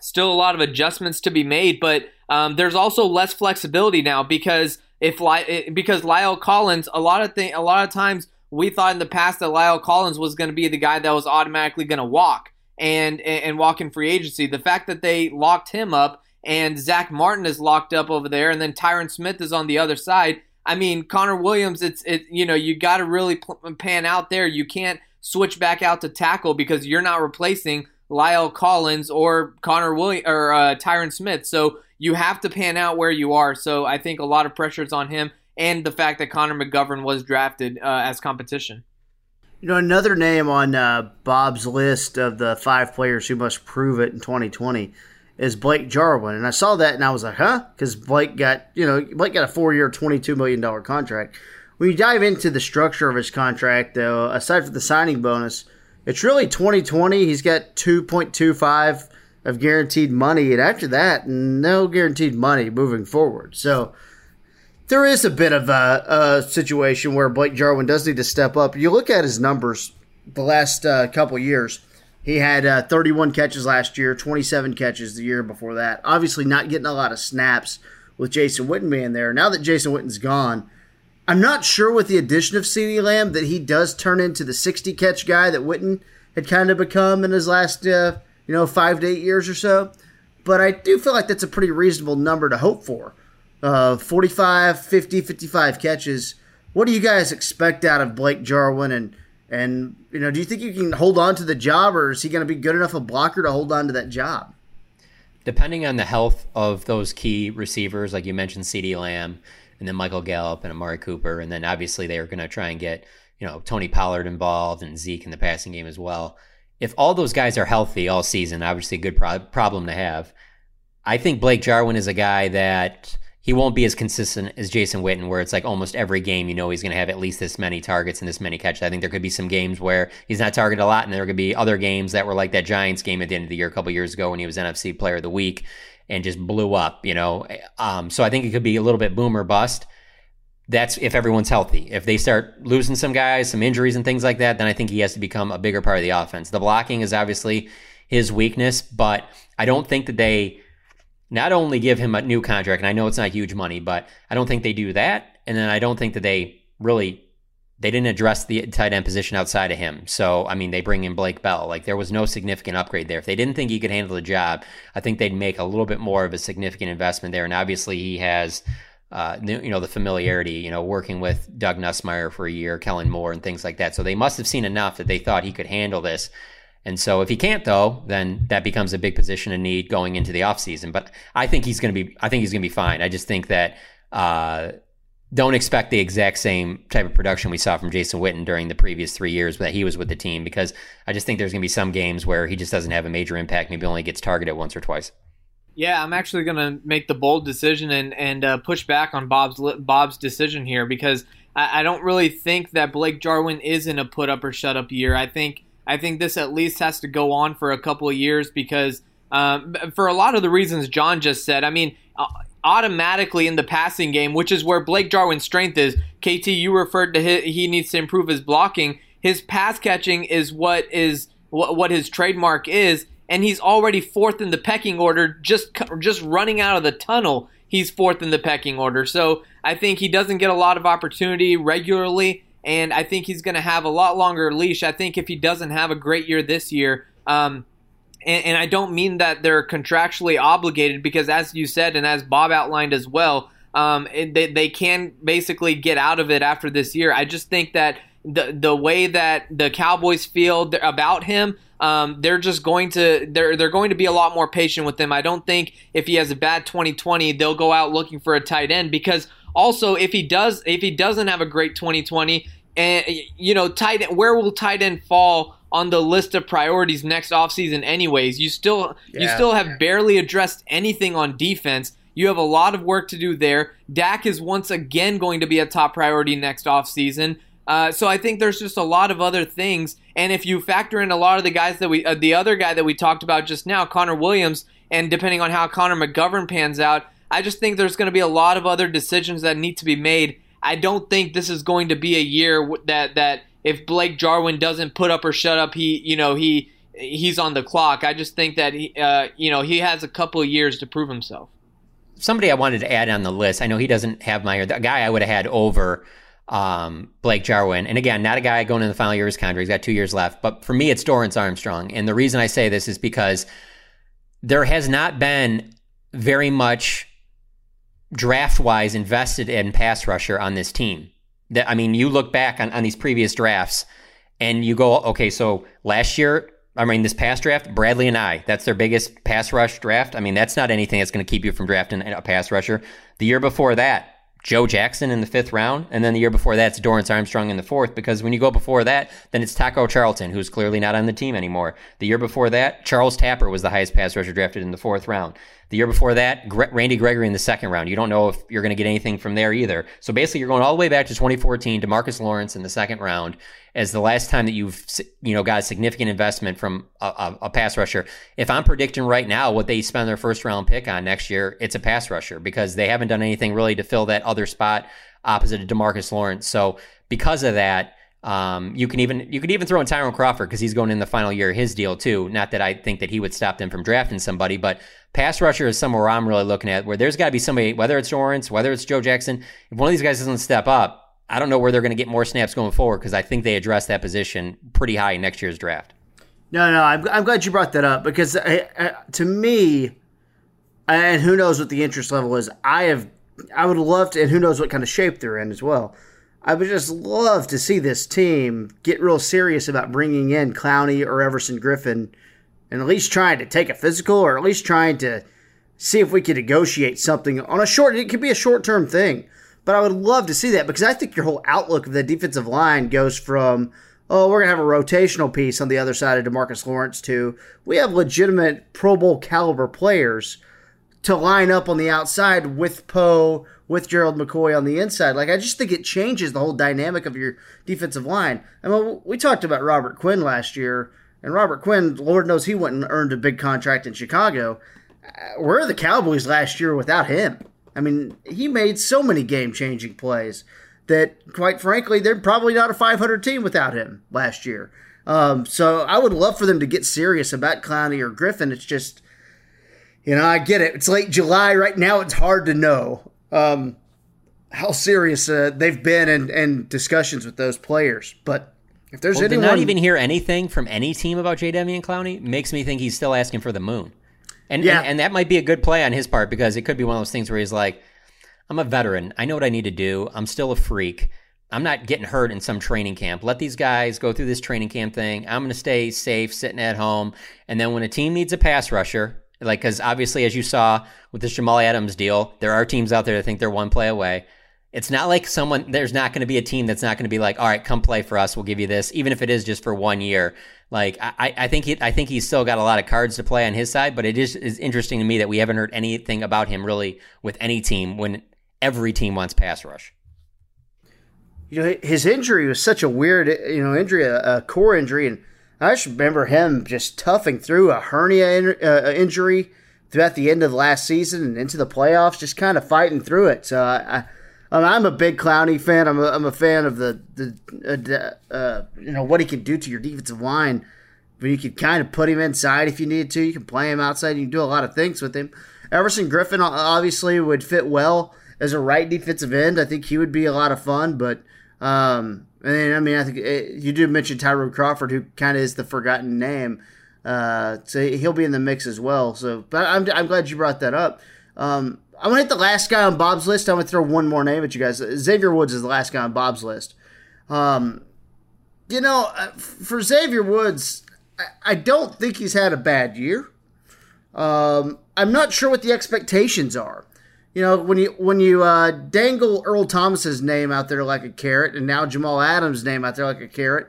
still a lot of adjustments to be made, but There's also less flexibility now because La'el Collins, a lot of times we thought in the past that La'el Collins was going to be the guy that was automatically going to walk and walk in free agency. The fact that they locked him up and Zach Martin is locked up over there, and then Tyron Smith is on the other side. I mean, Connor Williams, you got to really pan out there. You can't switch back out to tackle because you're not replacing La'el Collins or Connor Williams or Tyron Smith. So you have to pan out where you are. So I think a lot of pressure is on him, and the fact that Connor McGovern was drafted as competition. You know, another name on Bob's list of the five players who must prove it in 2020 is Blake Jarwin. And I saw that and I was like, huh? Because Blake got a 4-year, $22 million contract. When you dive into the structure of his contract, though, aside from the signing bonus, it's really 2020. He's got 2.25 of guaranteed money. And after that, no guaranteed money moving forward. So there is a bit of a situation where Blake Jarwin does need to step up. You look at his numbers the last couple years. He had 31 catches last year, 27 catches the year before that. Obviously not getting a lot of snaps with Jason Witten being there. Now that Jason Witten's gone, I'm not sure with the addition of CeeDee Lamb that he does turn into the 60-catch guy that Witten had kind of become in his last 5 to 8 years or so. But I do feel like that's a pretty reasonable number to hope for. 45, 50, 55 catches. What do you guys expect out of Blake Jarwin? And you know, do you think you can hold on to the job, or is he going to be good enough a blocker to hold on to that job? Depending on the health of those key receivers, like you mentioned, CeeDee Lamb, and then Michael Gallup and Amari Cooper, and then obviously they are going to try and get Tony Pollard involved and Zeke in the passing game as well. If all those guys are healthy all season, obviously a good problem to have. I think Blake Jarwin is a guy that he won't be as consistent as Jason Witten, where it's like almost every game, he's going to have at least this many targets and this many catches. I think there could be some games where he's not targeted a lot, and there could be other games that were like that Giants game at the end of the year a couple years ago when he was NFC Player of the Week and just blew up, So I think it could be a little bit boom or bust. That's if everyone's healthy. If they start losing some guys, some injuries and things like that, then I think he has to become a bigger part of the offense. The blocking is obviously his weakness, but I don't think that they not only give him a new contract, and I know it's not huge money, but I don't think they do that. And then I don't think that they didn't address the tight end position outside of him. So, they bring in Blake Bell. Like, there was no significant upgrade there. If they didn't think he could handle the job, I think they'd make a little bit more of a significant investment there. And obviously he has, the familiarity, working with Doug Nussmeier for a year, Kellen Moore and things like that. So they must have seen enough that they thought he could handle this. And so if he can't, though, then that becomes a big position of need going into the offseason. But I think he's going to be fine. I just think that don't expect the exact same type of production we saw from Jason Witten during the previous 3 years that he was with the team, because I just think there's going to be some games where he just doesn't have a major impact, maybe only gets targeted once or twice. Yeah, I'm actually going to make the bold decision and push back on Bob's decision here, because I don't really think that Blake Jarwin is in a put-up or shut-up year. I think this at least has to go on for a couple of years because for a lot of the reasons John just said, automatically in the passing game, which is where Blake Jarwin's strength is, KT, you referred to he needs to improve his blocking. His pass catching is what his trademark is, and he's already fourth in the pecking order, just running out of the tunnel. He's fourth in the pecking order. So I think he doesn't get a lot of opportunity regularly, and I think he's going to have a lot longer leash. I think if he doesn't have a great year this year, and I don't mean that they're contractually obligated, because as you said and as Bob outlined as well, they can basically get out of it after this year. I just think that the way that the Cowboys feel about him, they're going to be a lot more patient with him. I don't think if he has a bad 2020, they'll go out looking for a tight end, because also, if he doesn't have a great 2020, and tight end, where will tight end fall on the list of priorities next offseason anyways? You still have barely addressed anything on defense. You have a lot of work to do there. Dak is once again going to be a top priority next offseason. So I think there's just a lot of other things, and if you factor in a lot of the guys that the other guy that we talked about just now, Connor Williams, and depending on how Connor McGovern pans out, I just think there's going to be a lot of other decisions that need to be made. I don't think this is going to be a year that if Blake Jarwin doesn't put up or shut up, he's on the clock. I just think that he has a couple of years to prove himself. somebody I wanted to add on the list, I know he doesn't have my, the guy I would have had over Blake Jarwin, and again, not a guy going in the final year of his contract, he's got 2 years left, but for me, it's Dorrance Armstrong. And the reason I say this is because there has not been very much draft-wise invested in pass rusher on this team. That, I mean, you look back on these previous drafts and you go, okay, so last year, I mean, this past draft, Bradley and I, that's their biggest pass rush draft. I mean, that's not anything that's going to keep you from drafting a pass rusher. The year before that, Joe Jackson in the 5th round, and then the year before that, it's Dorrance Armstrong in the 4th, because when you go before that, then it's Taco Charlton, who's clearly not on the team anymore. The year before that, Charles Tapper was the highest pass rusher drafted in the 4th round. The year before that, Randy Gregory in the 2nd round. You don't know if you're going to get anything from there either. So basically, you're going all the way back to 2014 to Demarcus Lawrence in the 2nd round as the last time that you've, you know, got a significant investment from a pass rusher. If I'm predicting right now what they spend their 1st round pick on next year, it's a pass rusher, because they haven't done anything really to fill that other spot opposite of Demarcus Lawrence. So because of that, you can even throw in Tyrone Crawford, because he's going in the final year of his deal too. Not that I think that he would stop them from drafting somebody, but pass rusher is somewhere I'm really looking at, where there's got to be somebody, whether it's Dorrance, whether it's Joe Jackson. If one of these guys doesn't step up, I don't know where they're going to get more snaps going forward, because I think they address that position pretty high in next year's draft. No, I'm glad you brought that up, because to me, and who knows what the interest level is, I would love to, and who knows what kind of shape they're in as well. I would just love to see this team get real serious about bringing in Clowney or Everson Griffin, and at least trying to take a physical, or at least trying to see if we could negotiate something on a short. It could be a short-term thing, but I would love to see that, because I think your whole outlook of the defensive line goes from, oh, we're going to have a rotational piece on the other side of Demarcus Lawrence, to we have legitimate Pro Bowl caliber players to line up on the outside with Poe, with Gerald McCoy on the inside. Like, I just think it changes the whole dynamic of your defensive line. I mean, we talked about Robert Quinn last year, and Robert Quinn, Lord knows he went and earned a big contract in Chicago. Where are the Cowboys last year without him? I mean, he made so many game-changing plays that, quite frankly, they're probably not a 500 team without him last year. So I would love for them to get serious about Clowney or Griffin. It's just, you know, I get it. It's late July right now. It's hard to know how serious they've been in discussions with those players. But if there's anyone, to not even hear anything from any team about Jadeveon Clowney makes me think he's still asking for the moon. And that might be a good play on his part, because it could be one of those things where he's like, I'm a veteran. I know what I need to do. I'm still a freak. I'm not getting hurt in some training camp. Let these guys go through this training camp thing. I'm going to stay safe, sitting at home. And then when a team needs a pass rusher, like, because obviously, as you saw with this Jamal Adams deal, there are teams out there that think they're one play away. It's not like there's not going to be a team that's not going to be like, all right, come play for us. We'll give you this, even if it is just for 1 year. Like, I think he's still got a lot of cards to play on his side, but it is interesting to me that we haven't heard anything about him really with any team, when every team wants pass rush. You know, his injury was such a weird, injury, a core injury, and I just remember him just toughing through a hernia injury throughout the end of last season and into the playoffs, just kind of fighting through it. So I'm a big Clowney fan. I'm a fan of the what he can do to your defensive line. But you can kind of put him inside if you need to. You can play him outside. You can do a lot of things with him. Everson Griffin obviously would fit well as a right defensive end. I think he would be a lot of fun, but. I think you do mention Tyrone Crawford, who kind of is the forgotten name. So he'll be in the mix as well. So, but I'm glad you brought that up. I'm going to hit the last guy on Bob's list. I'm going to throw one more name at you guys. Xavier Woods is the last guy on Bob's list. For Xavier Woods, I don't think he's had a bad year. I'm not sure what the expectations are. You know, when you dangle Earl Thomas's name out there like a carrot, and now Jamal Adams' name out there like a carrot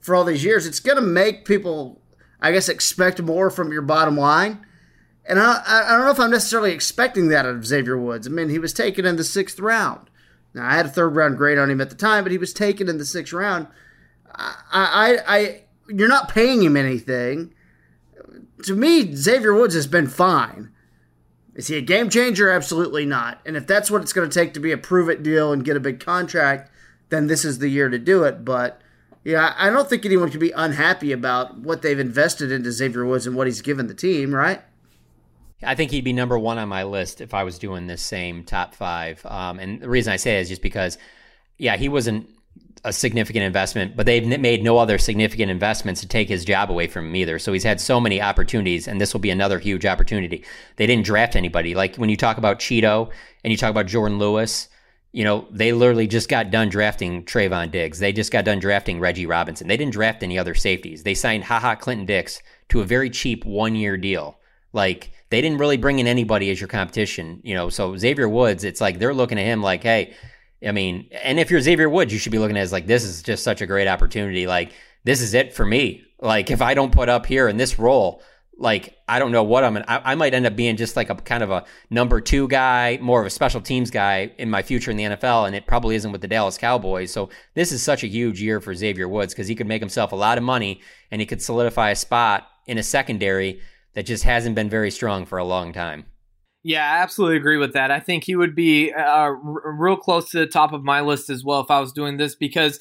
for all these years, it's going to make people, I guess, expect more from your bottom line. And I don't know if I'm necessarily expecting that out of Xavier Woods. I mean, he was taken in the 6th round. Now, I had a 3rd round grade on him at the time, but he was taken in the 6th round. You're not paying him anything. To me, Xavier Woods has been fine. Is he a game changer? Absolutely not. And if that's what it's going to take to be a prove-it deal and get a big contract, then this is the year to do it. But, yeah, I don't think anyone can be unhappy about what they've invested into Xavier Woods and what he's given the team, right? I think he'd be number one on my list if I was doing this same top five. And the reason I say that is just because, yeah, he wasn't a significant investment, but they've made no other significant investments to take his job away from him either. So he's had so many opportunities, and this will be another huge opportunity. They didn't draft anybody. Like when you talk about Chido and you talk about Jourdan Lewis, you know, they literally just got done drafting Trayvon Diggs. They just got done drafting Reggie Robinson. They didn't draft any other safeties. They signed Clinton Dix to a very cheap one-year deal. Like, they didn't really bring in anybody as your competition, you know. So Xavier Woods, it's like they're looking at him like, hey, I mean, and if you're Xavier Woods, you should be looking at it as like, this is just such a great opportunity. Like, this is it for me. Like, if I don't put up here in this role, like, I don't know what I might end up being just like a kind of a number two guy, more of a special teams guy in my future in the NFL. And it probably isn't with the Dallas Cowboys. So this is such a huge year for Xavier Woods because he could make himself a lot of money and he could solidify a spot in a secondary that just hasn't been very strong for a long time. Yeah, I absolutely agree with that. I think he would be real close to the top of my list as well if I was doing this because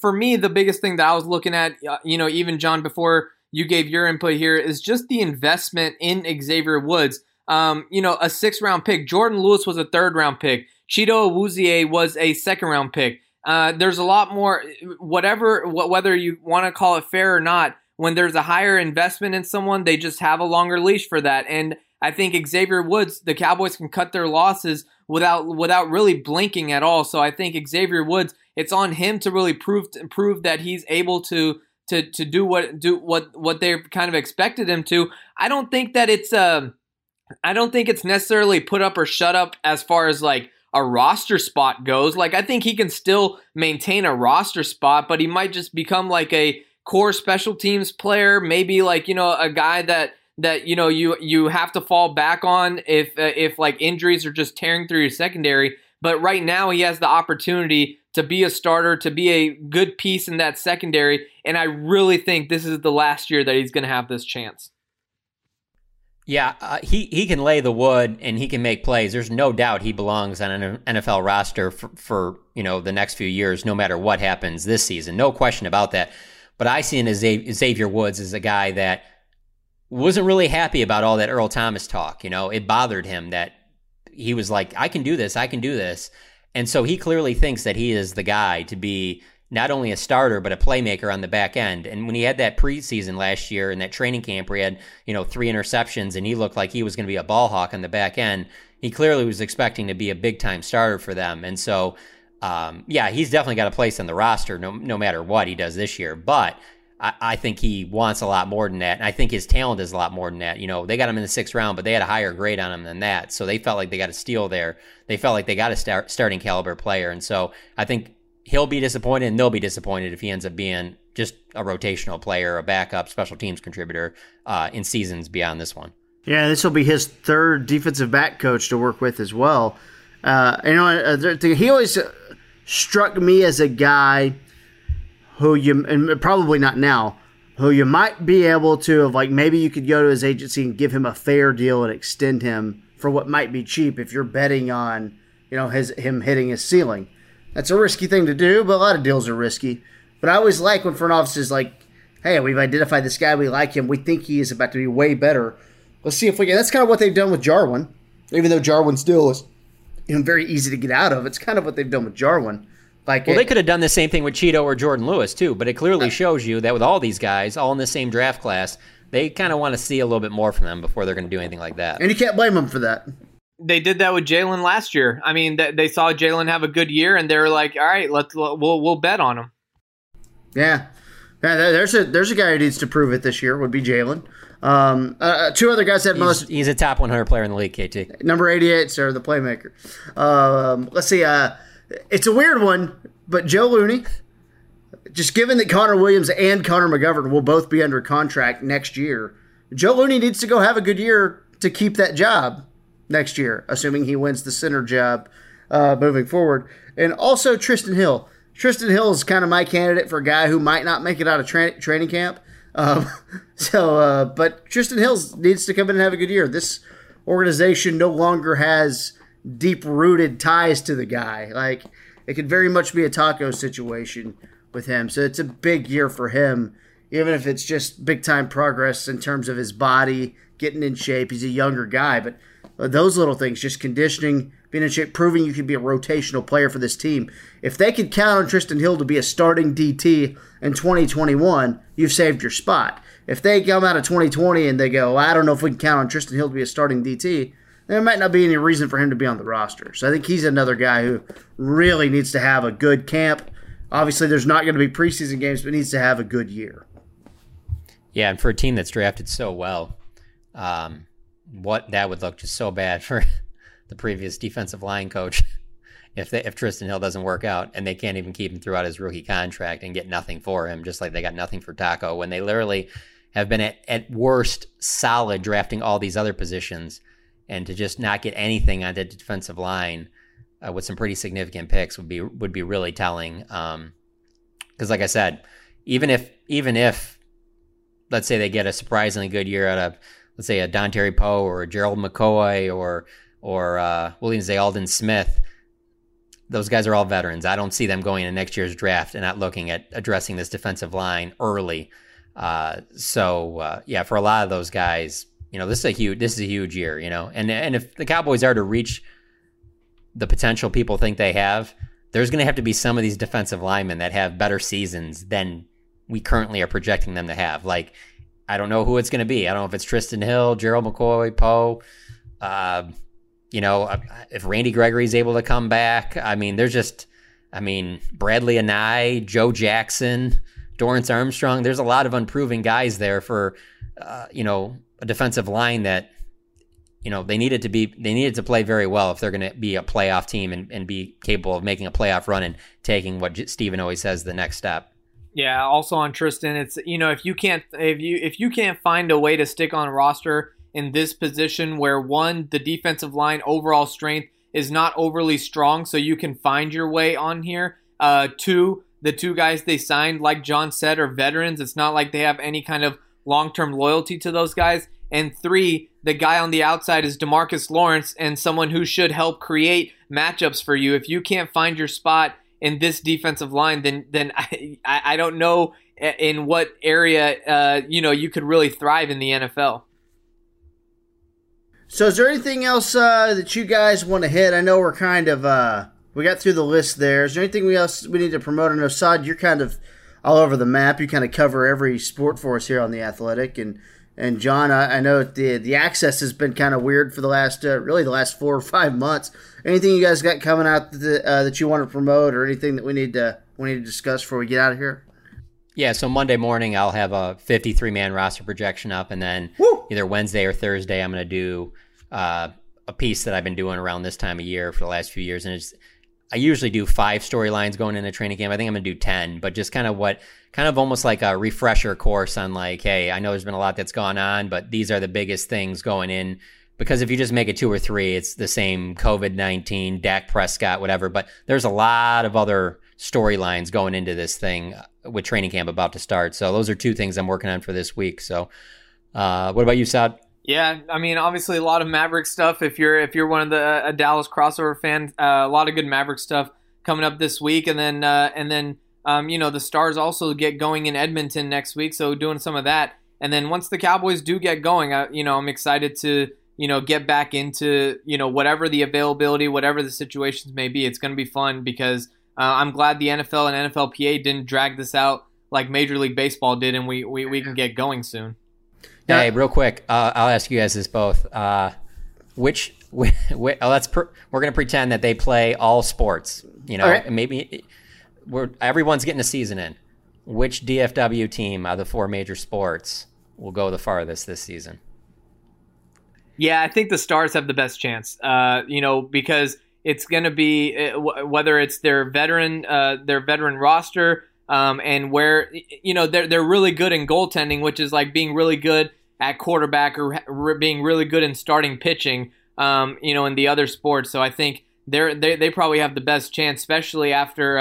for me, the biggest thing that I was looking at, you know, even John, before you gave your input here, is just the investment in Xavier Woods. You know, a 6th round pick. Jourdan Lewis was a 3rd round pick. Chido Awuzie was a 2nd round pick. There's a lot more, whether you want to call it fair or not, when there's a higher investment in someone, they just have a longer leash for that. And I think Xavier Woods, the Cowboys can cut their losses without really blinking at all. So I think Xavier Woods, it's on him to really prove that he's able to do what they kind of expected him to. I don't think it's necessarily put up or shut up as far as like a roster spot goes. Like I think he can still maintain a roster spot, but he might just become like a core special teams player, maybe like, you know, a guy that you know you have to fall back on if like injuries are just tearing through your secondary. But right now he has the opportunity to be a starter, to be a good piece in that secondary, and I really think this is the last year that he's going to have this chance. Yeah, he can lay the wood and he can make plays. There's no doubt he belongs on an NFL roster for you know the next few years, no matter what happens this season. No question about that. But I see Xavier Woods as a guy that wasn't really happy about all that Earl Thomas talk. You know, it bothered him that he was like, I can do this. And so he clearly thinks that he is the guy to be not only a starter, but a playmaker on the back end. And when he had that preseason last year in that training camp where he had, you know, 3 interceptions and he looked like he was going to be a ball hawk on the back end, he clearly was expecting to be a big time starter for them. And so, yeah, he's definitely got a place on the roster no matter what he does this year. But I think he wants a lot more than that. And I think his talent is a lot more than that. You know, they got him in the 6th round, but they had a higher grade on him than that. So they felt like they got a steal there. They felt like they got a starting caliber player. And so I think he'll be disappointed and they'll be disappointed if he ends up being just a rotational player, a backup special teams contributor in seasons beyond this one. Yeah, this will be his 3rd defensive back coach to work with as well. You know, he always struck me as a guy who you, and probably not now, who you might be able to have, like, maybe you could go to his agency and give him a fair deal and extend him for what might be cheap if you're betting on, you know, him hitting his ceiling. That's a risky thing to do, but a lot of deals are risky. But I always like when front offices like, hey, we've identified this guy, we like him, we think he is about to be way better. Let's see if we can. That's kind of what they've done with Jarwin, even though Jarwin still is, you know, very easy to get out of. It's kind of what they've done with Jarwin. Like, well, they could have done the same thing with Chido or Jourdan Lewis, too, but it clearly shows you that with all these guys, all in the same draft class, they kind of want to see a little bit more from them before they're going to do anything like that. And you can't blame them for that. They did that with Jaylon last year. I mean, they saw Jaylon have a good year, and they were like, all right, we'll bet on him. Yeah. Yeah, there's a guy who needs to prove it this year would be Jaylon. 2 other guys had most. He's a top 100 player in the league, KT. Number 88, sir, the playmaker. Let's see. It's a weird one, but Joe Looney, just given that Connor Williams and Connor McGovern will both be under contract next year, Joe Looney needs to go have a good year to keep that job next year, assuming he wins the center job moving forward. And also Tristan Hill. Tristan Hill is kind of my candidate for a guy who might not make it out of training camp. But Tristan Hill needs to come in and have a good year. This organization no longer has deep-rooted ties to the guy. Like, it could very much be a taco situation with him. So it's a big year for him, even if it's just big-time progress in terms of his body, getting in shape. He's a younger guy, but those little things, just conditioning, being in shape, proving you can be a rotational player for this team. If they could count on Tristan Hill to be a starting DT in 2021, you've saved your spot. If they come out of 2020 and they go, I don't know if we can count on Tristan Hill to be a starting DT, there might not be any reason for him to be on the roster. So I think he's another guy who really needs to have a good camp. Obviously, there's not going to be preseason games, but needs to have a good year. Yeah, and for a team that's drafted so well, what that would look just so bad for the previous defensive line coach if Tristan Hill doesn't work out and they can't even keep him throughout his rookie contract and get nothing for him, just like they got nothing for Taco, when they literally have been at worst solid drafting all these other positions, and to just not get anything on the defensive line with some pretty significant picks would be really telling. Because like I said, even if let's say they get a surprisingly good year out of, let's say, a Dontari Poe or a Gerald McCoy or Williams Zeldin Smith, those guys are all veterans. I don't see them going into next year's draft and not looking at addressing this defensive line early. So for a lot of those guys, you know, this is a huge year, you know, and if the Cowboys are to reach the potential people think they have, there's going to have to be some of these defensive linemen that have better seasons than we currently are projecting them to have. Like, I don't know who it's going to be. I don't know if it's Tristan Hill, Gerald McCoy, Poe, if Randy Gregory's able to come back. I mean, there's just, Bradley Anae, Joe Jackson, Dorrance Armstrong. There's a lot of unproven guys there for, a defensive line that, they needed to play very well if they're going to be a playoff team and be capable of making a playoff run and taking what Steven always says, the next step. Yeah. Also on Tristan, it's, if you can't find a way to stick on a roster in this position where, one, the defensive line overall strength is not overly strong, so you can find your way on here. Two, the two guys they signed, like John said, are veterans. It's not like they have any kind of long-term loyalty to those guys. And three, the guy on the outside is DeMarcus Lawrence, and someone who should help create matchups for you. If you can't find your spot in this defensive line, then I don't know in what area you could really thrive in the NFL. So is there anything else that you guys want to hit? I know we're kind of we got through the list there. Is there anything else we need to promote? I know, Saad, you're kind of all over the map. You kind of cover every sport for us here on The Athletic. And John, I know the access has been kind of weird for the last 4 or 5 months. Anything you guys got coming out that you want to promote, or anything that we need to discuss before we get out of here? Yeah, so Monday morning I'll have a 53-man roster projection up, and then either Wednesday or Thursday I'm going to do a piece that I've been doing around this time of year for the last few years, and it's, I usually do 5 storylines going into training camp. I think I'm going to do 10, but just kind of almost like a refresher course on, like, hey, I know there's been a lot that's gone on, but these are the biggest things going in. Because if you just make it 2 or 3, it's the same COVID-19, Dak Prescott, whatever. But there's a lot of other storylines going into this thing with training camp about to start. So those are 2 things I'm working on for this week. So what about you, Saad? Yeah, I mean, obviously a lot of Maverick stuff. If you're one of a Dallas crossover fan, a lot of good Maverick stuff coming up this week, and then the Stars also get going in Edmonton next week, so doing some of that. And then once the Cowboys do get going, I'm excited to get back into whatever the availability, whatever the situations may be. It's going to be fun because I'm glad the NFL and NFLPA didn't drag this out like Major League Baseball did, and we can get going soon. Hey, real quick, I'll ask you guys this both. We're going to pretend that they play all sports. Right. Maybe everyone's getting a season in. Which DFW team out of the 4 major sports will go the farthest this season? Yeah, I think the Stars have the best chance. Because it's going to be whether it's their veteran roster. And where, they're really good in goaltending, which is like being really good at quarterback or being really good in starting pitching, in the other sports. So I think they probably have the best chance, especially after.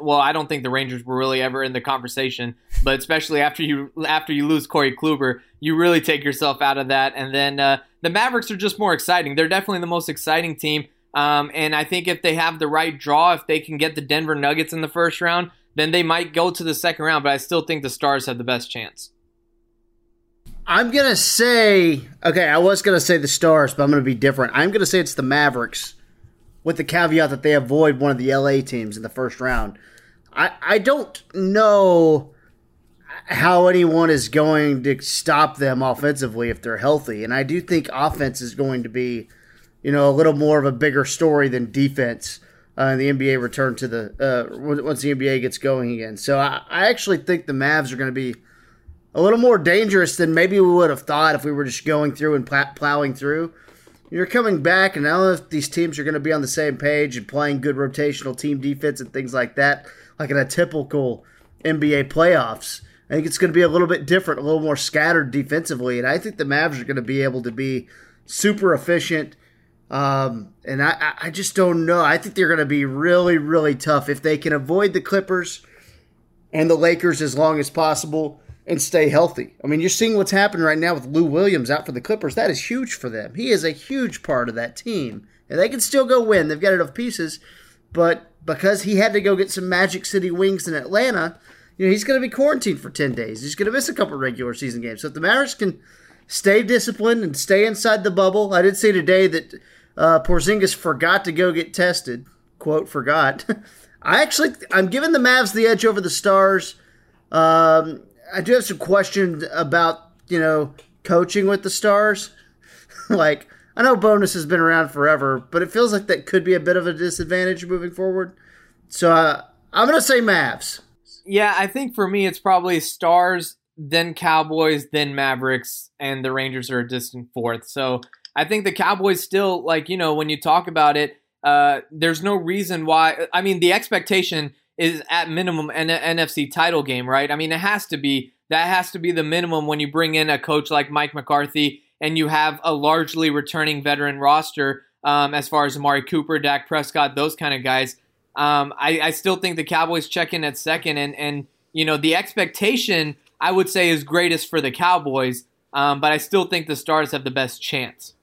Well, I don't think the Rangers were really ever in the conversation, but especially after you lose Corey Kluber, you really take yourself out of that. And then the Mavericks are just more exciting. They're definitely the most exciting team. And I think if they have the right draw, if they can get the Denver Nuggets in the first round, then they might go to the second round. But I still think the Stars have the best chance. I'm going to say, okay, I was going to say the Stars, but I'm going to be different. I'm going to say it's the Mavericks with the caveat that they avoid one of the LA teams in the first round. I don't know how anyone is going to stop them offensively if they're healthy. And I do think offense is going to be, you know, a little more of a bigger story than defense in the NBA return to the once the NBA gets going again. So I actually think the Mavs are going to be a little more dangerous than maybe we would have thought if we were just going through and plowing through. You're coming back, and I don't know if these teams are going to be on the same page and playing good rotational team defense and things like that, like in a typical NBA playoffs. I think it's going to be a little bit different, a little more scattered defensively, and I think the Mavs are going to be able to be super efficient. And I just don't know. I think they're going to be really, really tough if they can avoid the Clippers and the Lakers as long as possible and stay healthy. I mean, you're seeing what's happening right now with Lou Williams out for the Clippers. That is huge for them. He is a huge part of that team, and they can still go win. They've got enough pieces, but because he had to go get some Magic City wings in Atlanta, you know, he's going to be quarantined for 10 days. He's going to miss a couple regular season games. So if the Mavericks can stay disciplined and stay inside the bubble, I did see today that Porzingis forgot to go get tested. Quote, forgot. I'm giving the Mavs the edge over the Stars. I do have some questions about, you know, coaching with the Stars. Like, I know Bonus has been around forever, but it feels like that could be a bit of a disadvantage moving forward. So I'm going to say Mavs. Yeah, I think for me it's probably Stars, then Cowboys, then Mavericks, and the Rangers are a distant fourth. So I think the Cowboys still, like, you know, when you talk about it, there's no reason why. I mean, the expectation is at minimum an NFC title game, right? I mean, it has to be. That has to be the minimum when you bring in a coach like Mike McCarthy and you have a largely returning veteran roster as far as Amari Cooper, Dak Prescott, those kind of guys. I still think the Cowboys check in at second, and you know, the expectation, I would say, is greatest for the Cowboys, but I still think the Stars have the best chance.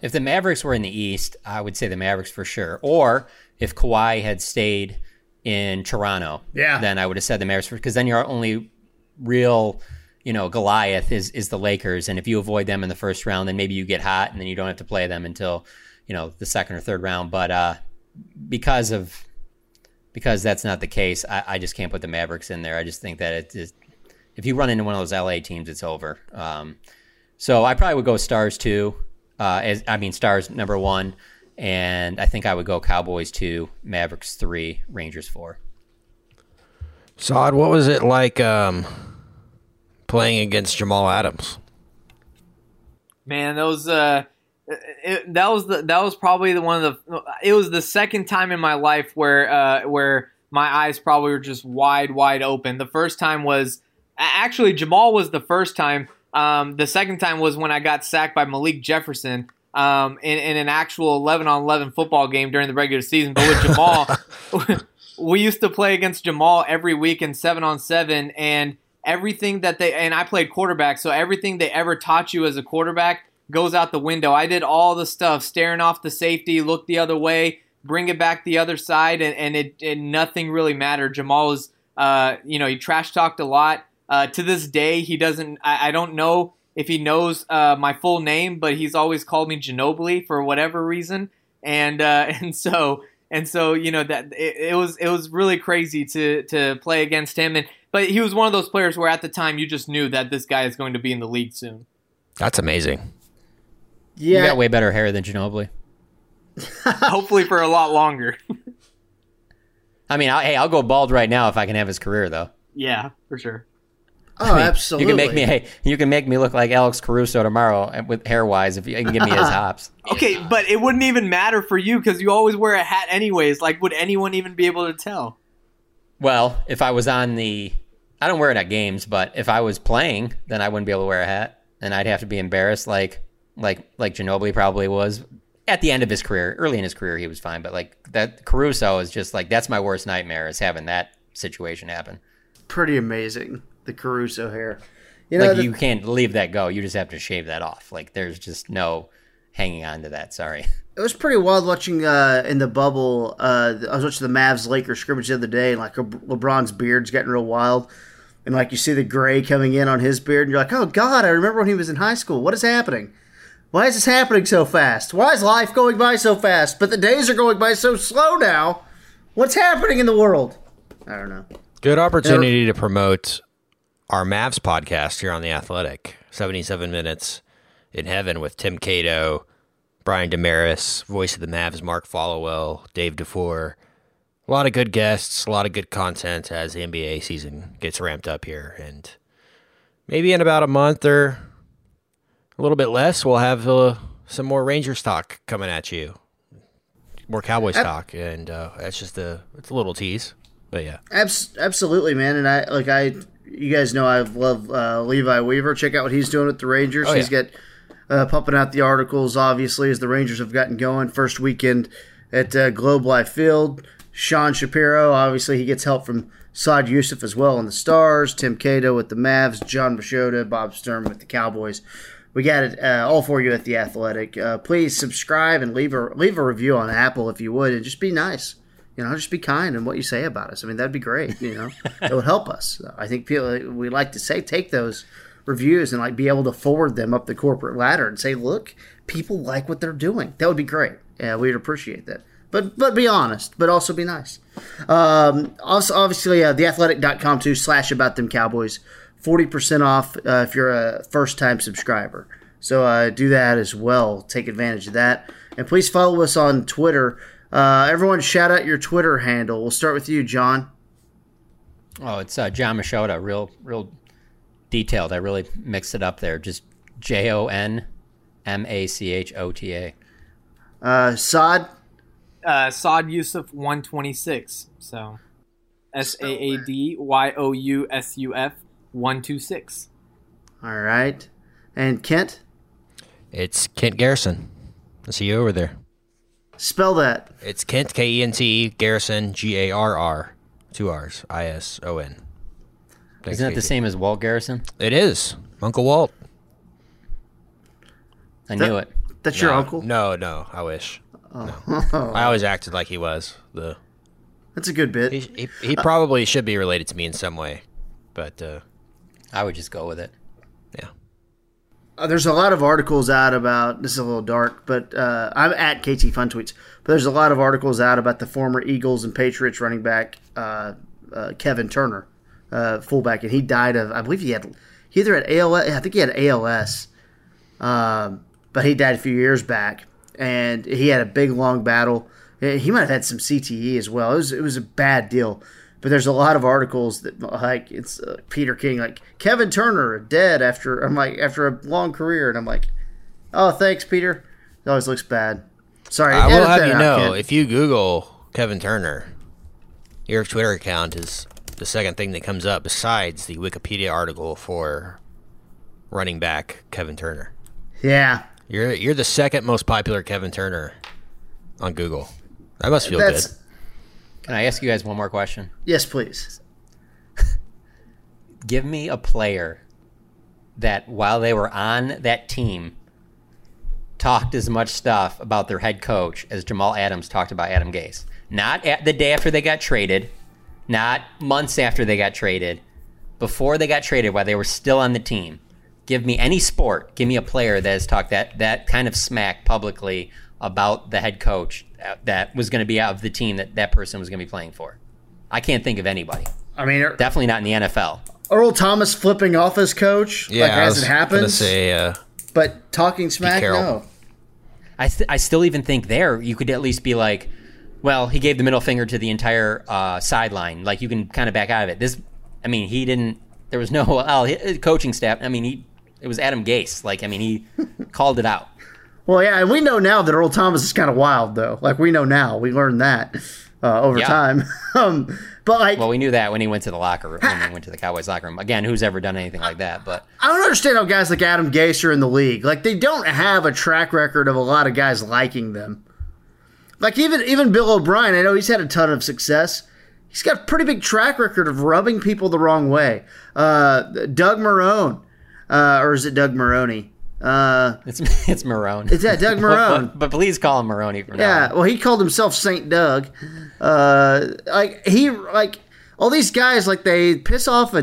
If the Mavericks were in the East, I would say the Mavericks for sure. Or if Kawhi had stayed in Toronto, then I would have said the Mavericks, because then your only real, you know, Goliath is the Lakers. And if you avoid them in the first round, then maybe you get hot and then you don't have to play them until, you know, the second or third round. But because that's not the case, I just can't put the Mavericks in there. I just think that it is, if you run into one of those LA teams, it's over. So I probably would go Stars 2. Stars number 1, and I think I would go Cowboys 2, Mavericks 3, Rangers 4. Saad, what was it like playing against Jamal Adams? Man, it was the second time in my life where my eyes probably were just wide open. The first time was actually Jamal was the first time. The second time was when I got sacked by Malik Jefferson in an actual 11-on-11 football game during the regular season. But with Jamal, we used to play against Jamal every week in 7-on-7, and everything that I played quarterback, so everything they ever taught you as a quarterback goes out the window. I did all the stuff, staring off the safety, look the other way, bring it back the other side, and nothing really mattered. Jamal was, he trash talked a lot. To this day, he doesn't. I don't know if he knows my full name, but he's always called me Ginobili for whatever reason. And so you know that it was really crazy to play against him. But he was one of those players where at the time you just knew that this guy is going to be in the league soon. That's amazing. Yeah, you got way better hair than Ginobili. Hopefully for a lot longer. I mean, I'll go bald right now if I can have his career though. Yeah, for sure. Oh, absolutely! You can make me look like Alex Caruso tomorrow with hair-wise if you can give me his hops. Okay, but it wouldn't even matter for you because you always wear a hat anyways. Like, would anyone even be able to tell? Well, if I was I don't wear it at games, but if I was playing, then I wouldn't be able to wear a hat, and I'd have to be embarrassed, like Ginobili probably was at the end of his career. Early in his career, he was fine, but like that Caruso is just like that's my worst nightmare is having that situation happen. Pretty amazing. The Caruso hair, you know, you can't leave that go. You just have to shave that off. Like there's just no hanging on to that. Sorry. It was pretty wild watching in the bubble. I was watching the Mavs Lakers scrimmage the other day, and like LeBron's beard's getting real wild. and like you see the gray coming in on his beard, and you're like, oh God, I remember when he was in high school. What is happening? Why is this happening so fast? Why is life going by so fast? But the days are going by so slow now. What's happening in the world? I don't know. Good opportunity to promote our Mavs podcast here on The Athletic. 77 Minutes in Heaven with Tim Cato, Brian Damaris, voice of the Mavs, Mark Folliwell, Dave DeFore. A lot of good guests, a lot of good content as the NBA season gets ramped up here. And maybe in about a month or a little bit less, we'll have some more Rangers talk coming at you. More Cowboys talk, and that's just it's a little tease. But yeah, absolutely, man. And you guys know I love Levi Weaver. Check out what he's doing with the Rangers. Oh, yeah. He's got pumping out the articles, obviously, as the Rangers have gotten going. First weekend at Globe Life Field. Sean Shapiro, obviously, he gets help from Saad Youssef as well on the Stars. Tim Cato with the Mavs. Jon Machota, Bob Sturm with the Cowboys. We got it all for you at The Athletic. Please subscribe and leave a review on Apple if you would, and just be nice. You know, just be kind in what you say about us. I mean, that'd be great. You know, it would help us. I think people, we like to say, take those reviews and like be able to forward them up the corporate ladder and say, look, people like what they're doing. That would be great. Yeah, we'd appreciate that. But be honest, but also be nice. Also, obviously, theathletic.com /aboutthem Cowboys. 40% off if you're a first-time subscriber. So do that as well. Take advantage of that. And please follow us on Twitter. Everyone, shout out your Twitter handle. We'll start with you, John. Oh, it's Jon Machota. Real detailed. I really mixed it up there. Just JonMachota. Saad? Saad Youssef 126. So SAADYOUSUF 126. All right. And Kent? It's Kent Garrison. I see you over there. Spell that. It's Kent, K-E-N-T, Garrison, G-A-R-R, 2 R's, I-S-O-N. Thanks. Isn't that the same as Walt Garrison? It is. Uncle Walt. I knew it. That's your uncle? No. I wish. Oh. No. I always acted like he was. That's a good bit. He probably should be related to me in some way, but... I would just go with it. Yeah. There's a lot of articles out about – this is a little dark, but I'm at KT Fun Tweets. But there's a lot of articles out about the former Eagles and Patriots running back Kevin Turner, fullback. And he died of – I believe he either had ALS – I think he had ALS. But he died a few years back. And he had a big, long battle. He might have had some CTE as well. It was a bad deal. But there's a lot of articles that like it's Peter King, like Kevin Turner dead after a long career, and I'm like, oh, thanks, Peter. It always looks bad. Sorry. I will have you know, if you Google Kevin Turner, your Twitter account is the second thing that comes up besides the Wikipedia article for running back Kevin Turner. Yeah, you're the second most popular Kevin Turner on Google. That must feel good. Can I ask you guys one more question? Yes, please. Give me a player that, while they were on that team, talked as much stuff about their head coach as Jamal Adams talked about Adam Gase. Not at the day after they got traded, not months after they got traded, before they got traded, while they were still on the team. Give me any sport. Give me a player that has talked that kind of smack publicly about the head coach that was going to be out of the team that person was going to be playing for. I can't think of anybody. I mean, definitely not in the NFL. Earl Thomas flipping off his coach, as it happens. Say, but talking smack, no. I still even think there you could at least be like, well, he gave the middle finger to the entire sideline. Like, you can kind of back out of it. This, I mean, he didn't. There was no coaching staff. I mean, it was Adam Gase. Like, I mean, he called it out. Well, yeah, and we know now that Earl Thomas is kind of wild, though. Like, we know now. We learned that over time. But like, well, we knew that when he went to the locker room, when he went to the Cowboys locker room. Again, who's ever done anything like that? But I don't understand how guys like Adam Gase are in the league. Like, they don't have a track record of a lot of guys liking them. Like, even Bill O'Brien, I know he's had a ton of success. He's got a pretty big track record of rubbing people the wrong way. Doug Marrone, or is it Doug Maroney? It's Marrone. It's that Doug Marrone. but please call him Maroney. Well, he called himself Saint Doug. Like he like all these guys, like, they piss off a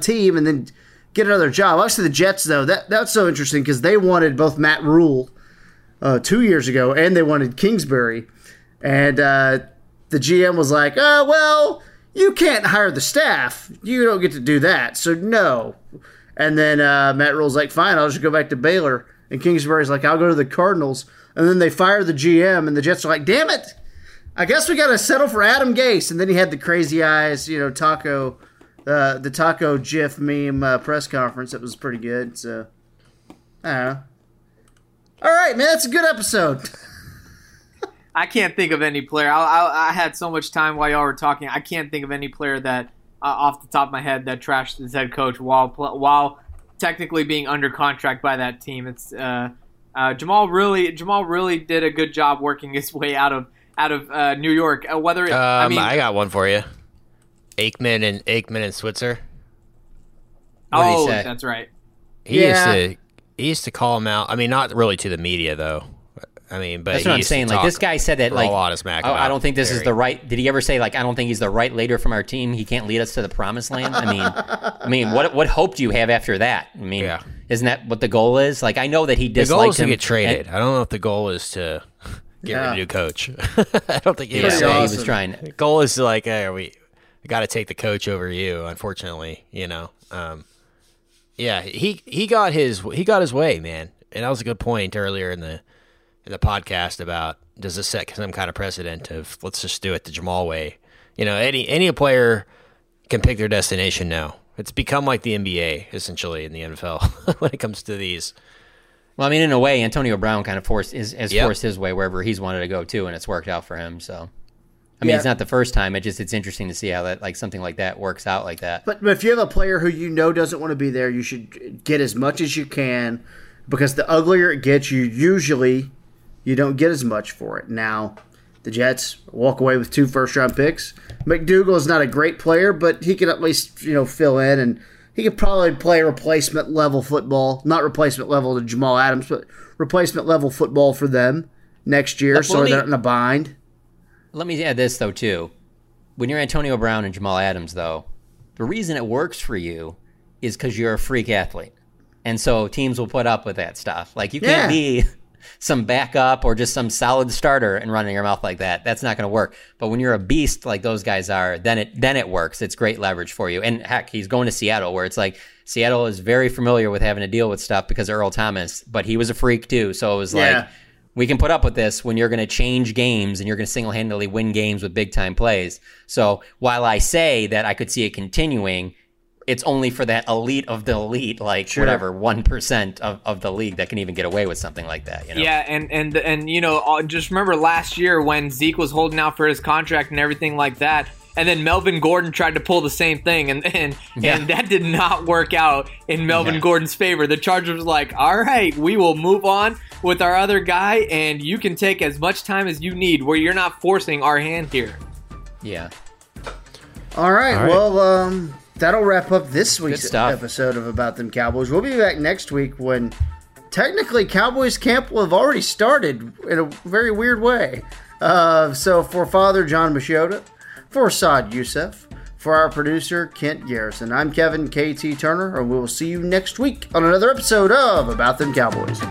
team and then get another job. Actually, the Jets, though, that's so interesting because they wanted both Matt Rule 2 years ago and they wanted Kingsbury. And the GM was like, oh, well, you can't hire the staff. You don't get to do that, so no. And then Matt Rule's like, fine, I'll just go back to Baylor. And Kingsbury's like, I'll go to the Cardinals. And then they fire the GM, and the Jets are like, damn it, I guess we got to settle for Adam Gase. And then he had the crazy eyes, you know, the taco gif meme press conference. That was pretty good. So, I don't know. All right, man, that's a good episode. I can't think of any player. I had so much time while y'all were talking. I can't think of any player that, off the top of my head, that trashed his head coach while technically being under contract by that team. It's Jamal really did a good job working his way out of New York. I got one for you. Aikman and Switzer. Oh, that's right. He used to call him out. I mean, not really to the media though. I mean, but that's what I'm saying. Like, this guy said that, like, a lot of smack about I don't think this Barry. Is the right. Did he ever say, like, I don't think he's the right leader from our team? He can't lead us to the promised land. I mean, what hope do you have after that? I mean, yeah. Isn't that what the goal is? Like, I know that he disliked him. The goal is to get traded. I don't know if the goal is to get rid of a new coach. I don't think he was trying. The goal is to, like, hey, we got to take the coach over you. Unfortunately, you know. Yeah, he got his way, man, and that was a good point earlier in the podcast about, does this set some kind of precedent of let's just do it the Jamal way? You know, any player can pick their destination now. It's become like the NBA, essentially, in the NFL when it comes to these. Well, I mean, in a way, Antonio Brown kind of forced his way wherever he's wanted to go to, and it's worked out for him. So, I mean, It's not the first time. It's interesting to see how that, like, something like that works out like that. But if you have a player who you know doesn't want to be there, you should get as much as you can, because the uglier it gets, you usually... you don't get as much for it. Now, the Jets walk away with 2 first-round picks. McDougal is not a great player, but he can at least, you know, fill in, and he could probably play replacement-level football. Not replacement-level to Jamal Adams, but replacement-level football for them next year, so they're not in a bind. Let me add this, though, too. When you're Antonio Brown and Jamal Adams, though, the reason it works for you is because you're a freak athlete. And so teams will put up with that stuff. Like, you can't be... some backup or just some solid starter and running your mouth like that. That's not going to work. But when you're a beast like those guys are, then it works. It's great leverage for you. And heck, he's going to Seattle, where it's like Seattle is very familiar with having to deal with stuff because of Earl Thomas, but he was a freak too. So it was like, we can put up with this when you're going to change games and you're going to single-handedly win games with big-time plays. So while I say that I could see it continuing, it's only for that elite of the elite, like, whatever, 1% of the league that can even get away with something like that. You know? Yeah, and you know, just remember last year when Zeke was holding out for his contract and everything like that, and then Melvin Gordon tried to pull the same thing, and that did not work out in Melvin Gordon's favor. The Chargers were like, all right, we will move on with our other guy, and you can take as much time as you need where you're not forcing our hand here. Yeah. All right. Well, that'll wrap up this week's episode of About Them Cowboys. We'll be back next week when technically Cowboys camp will have already started in a very weird way. So for Father Jon Machota, for Saad Youssef, for our producer Kent Garrison, I'm Kevin KT Turner, and we will see you next week on another episode of About Them Cowboys.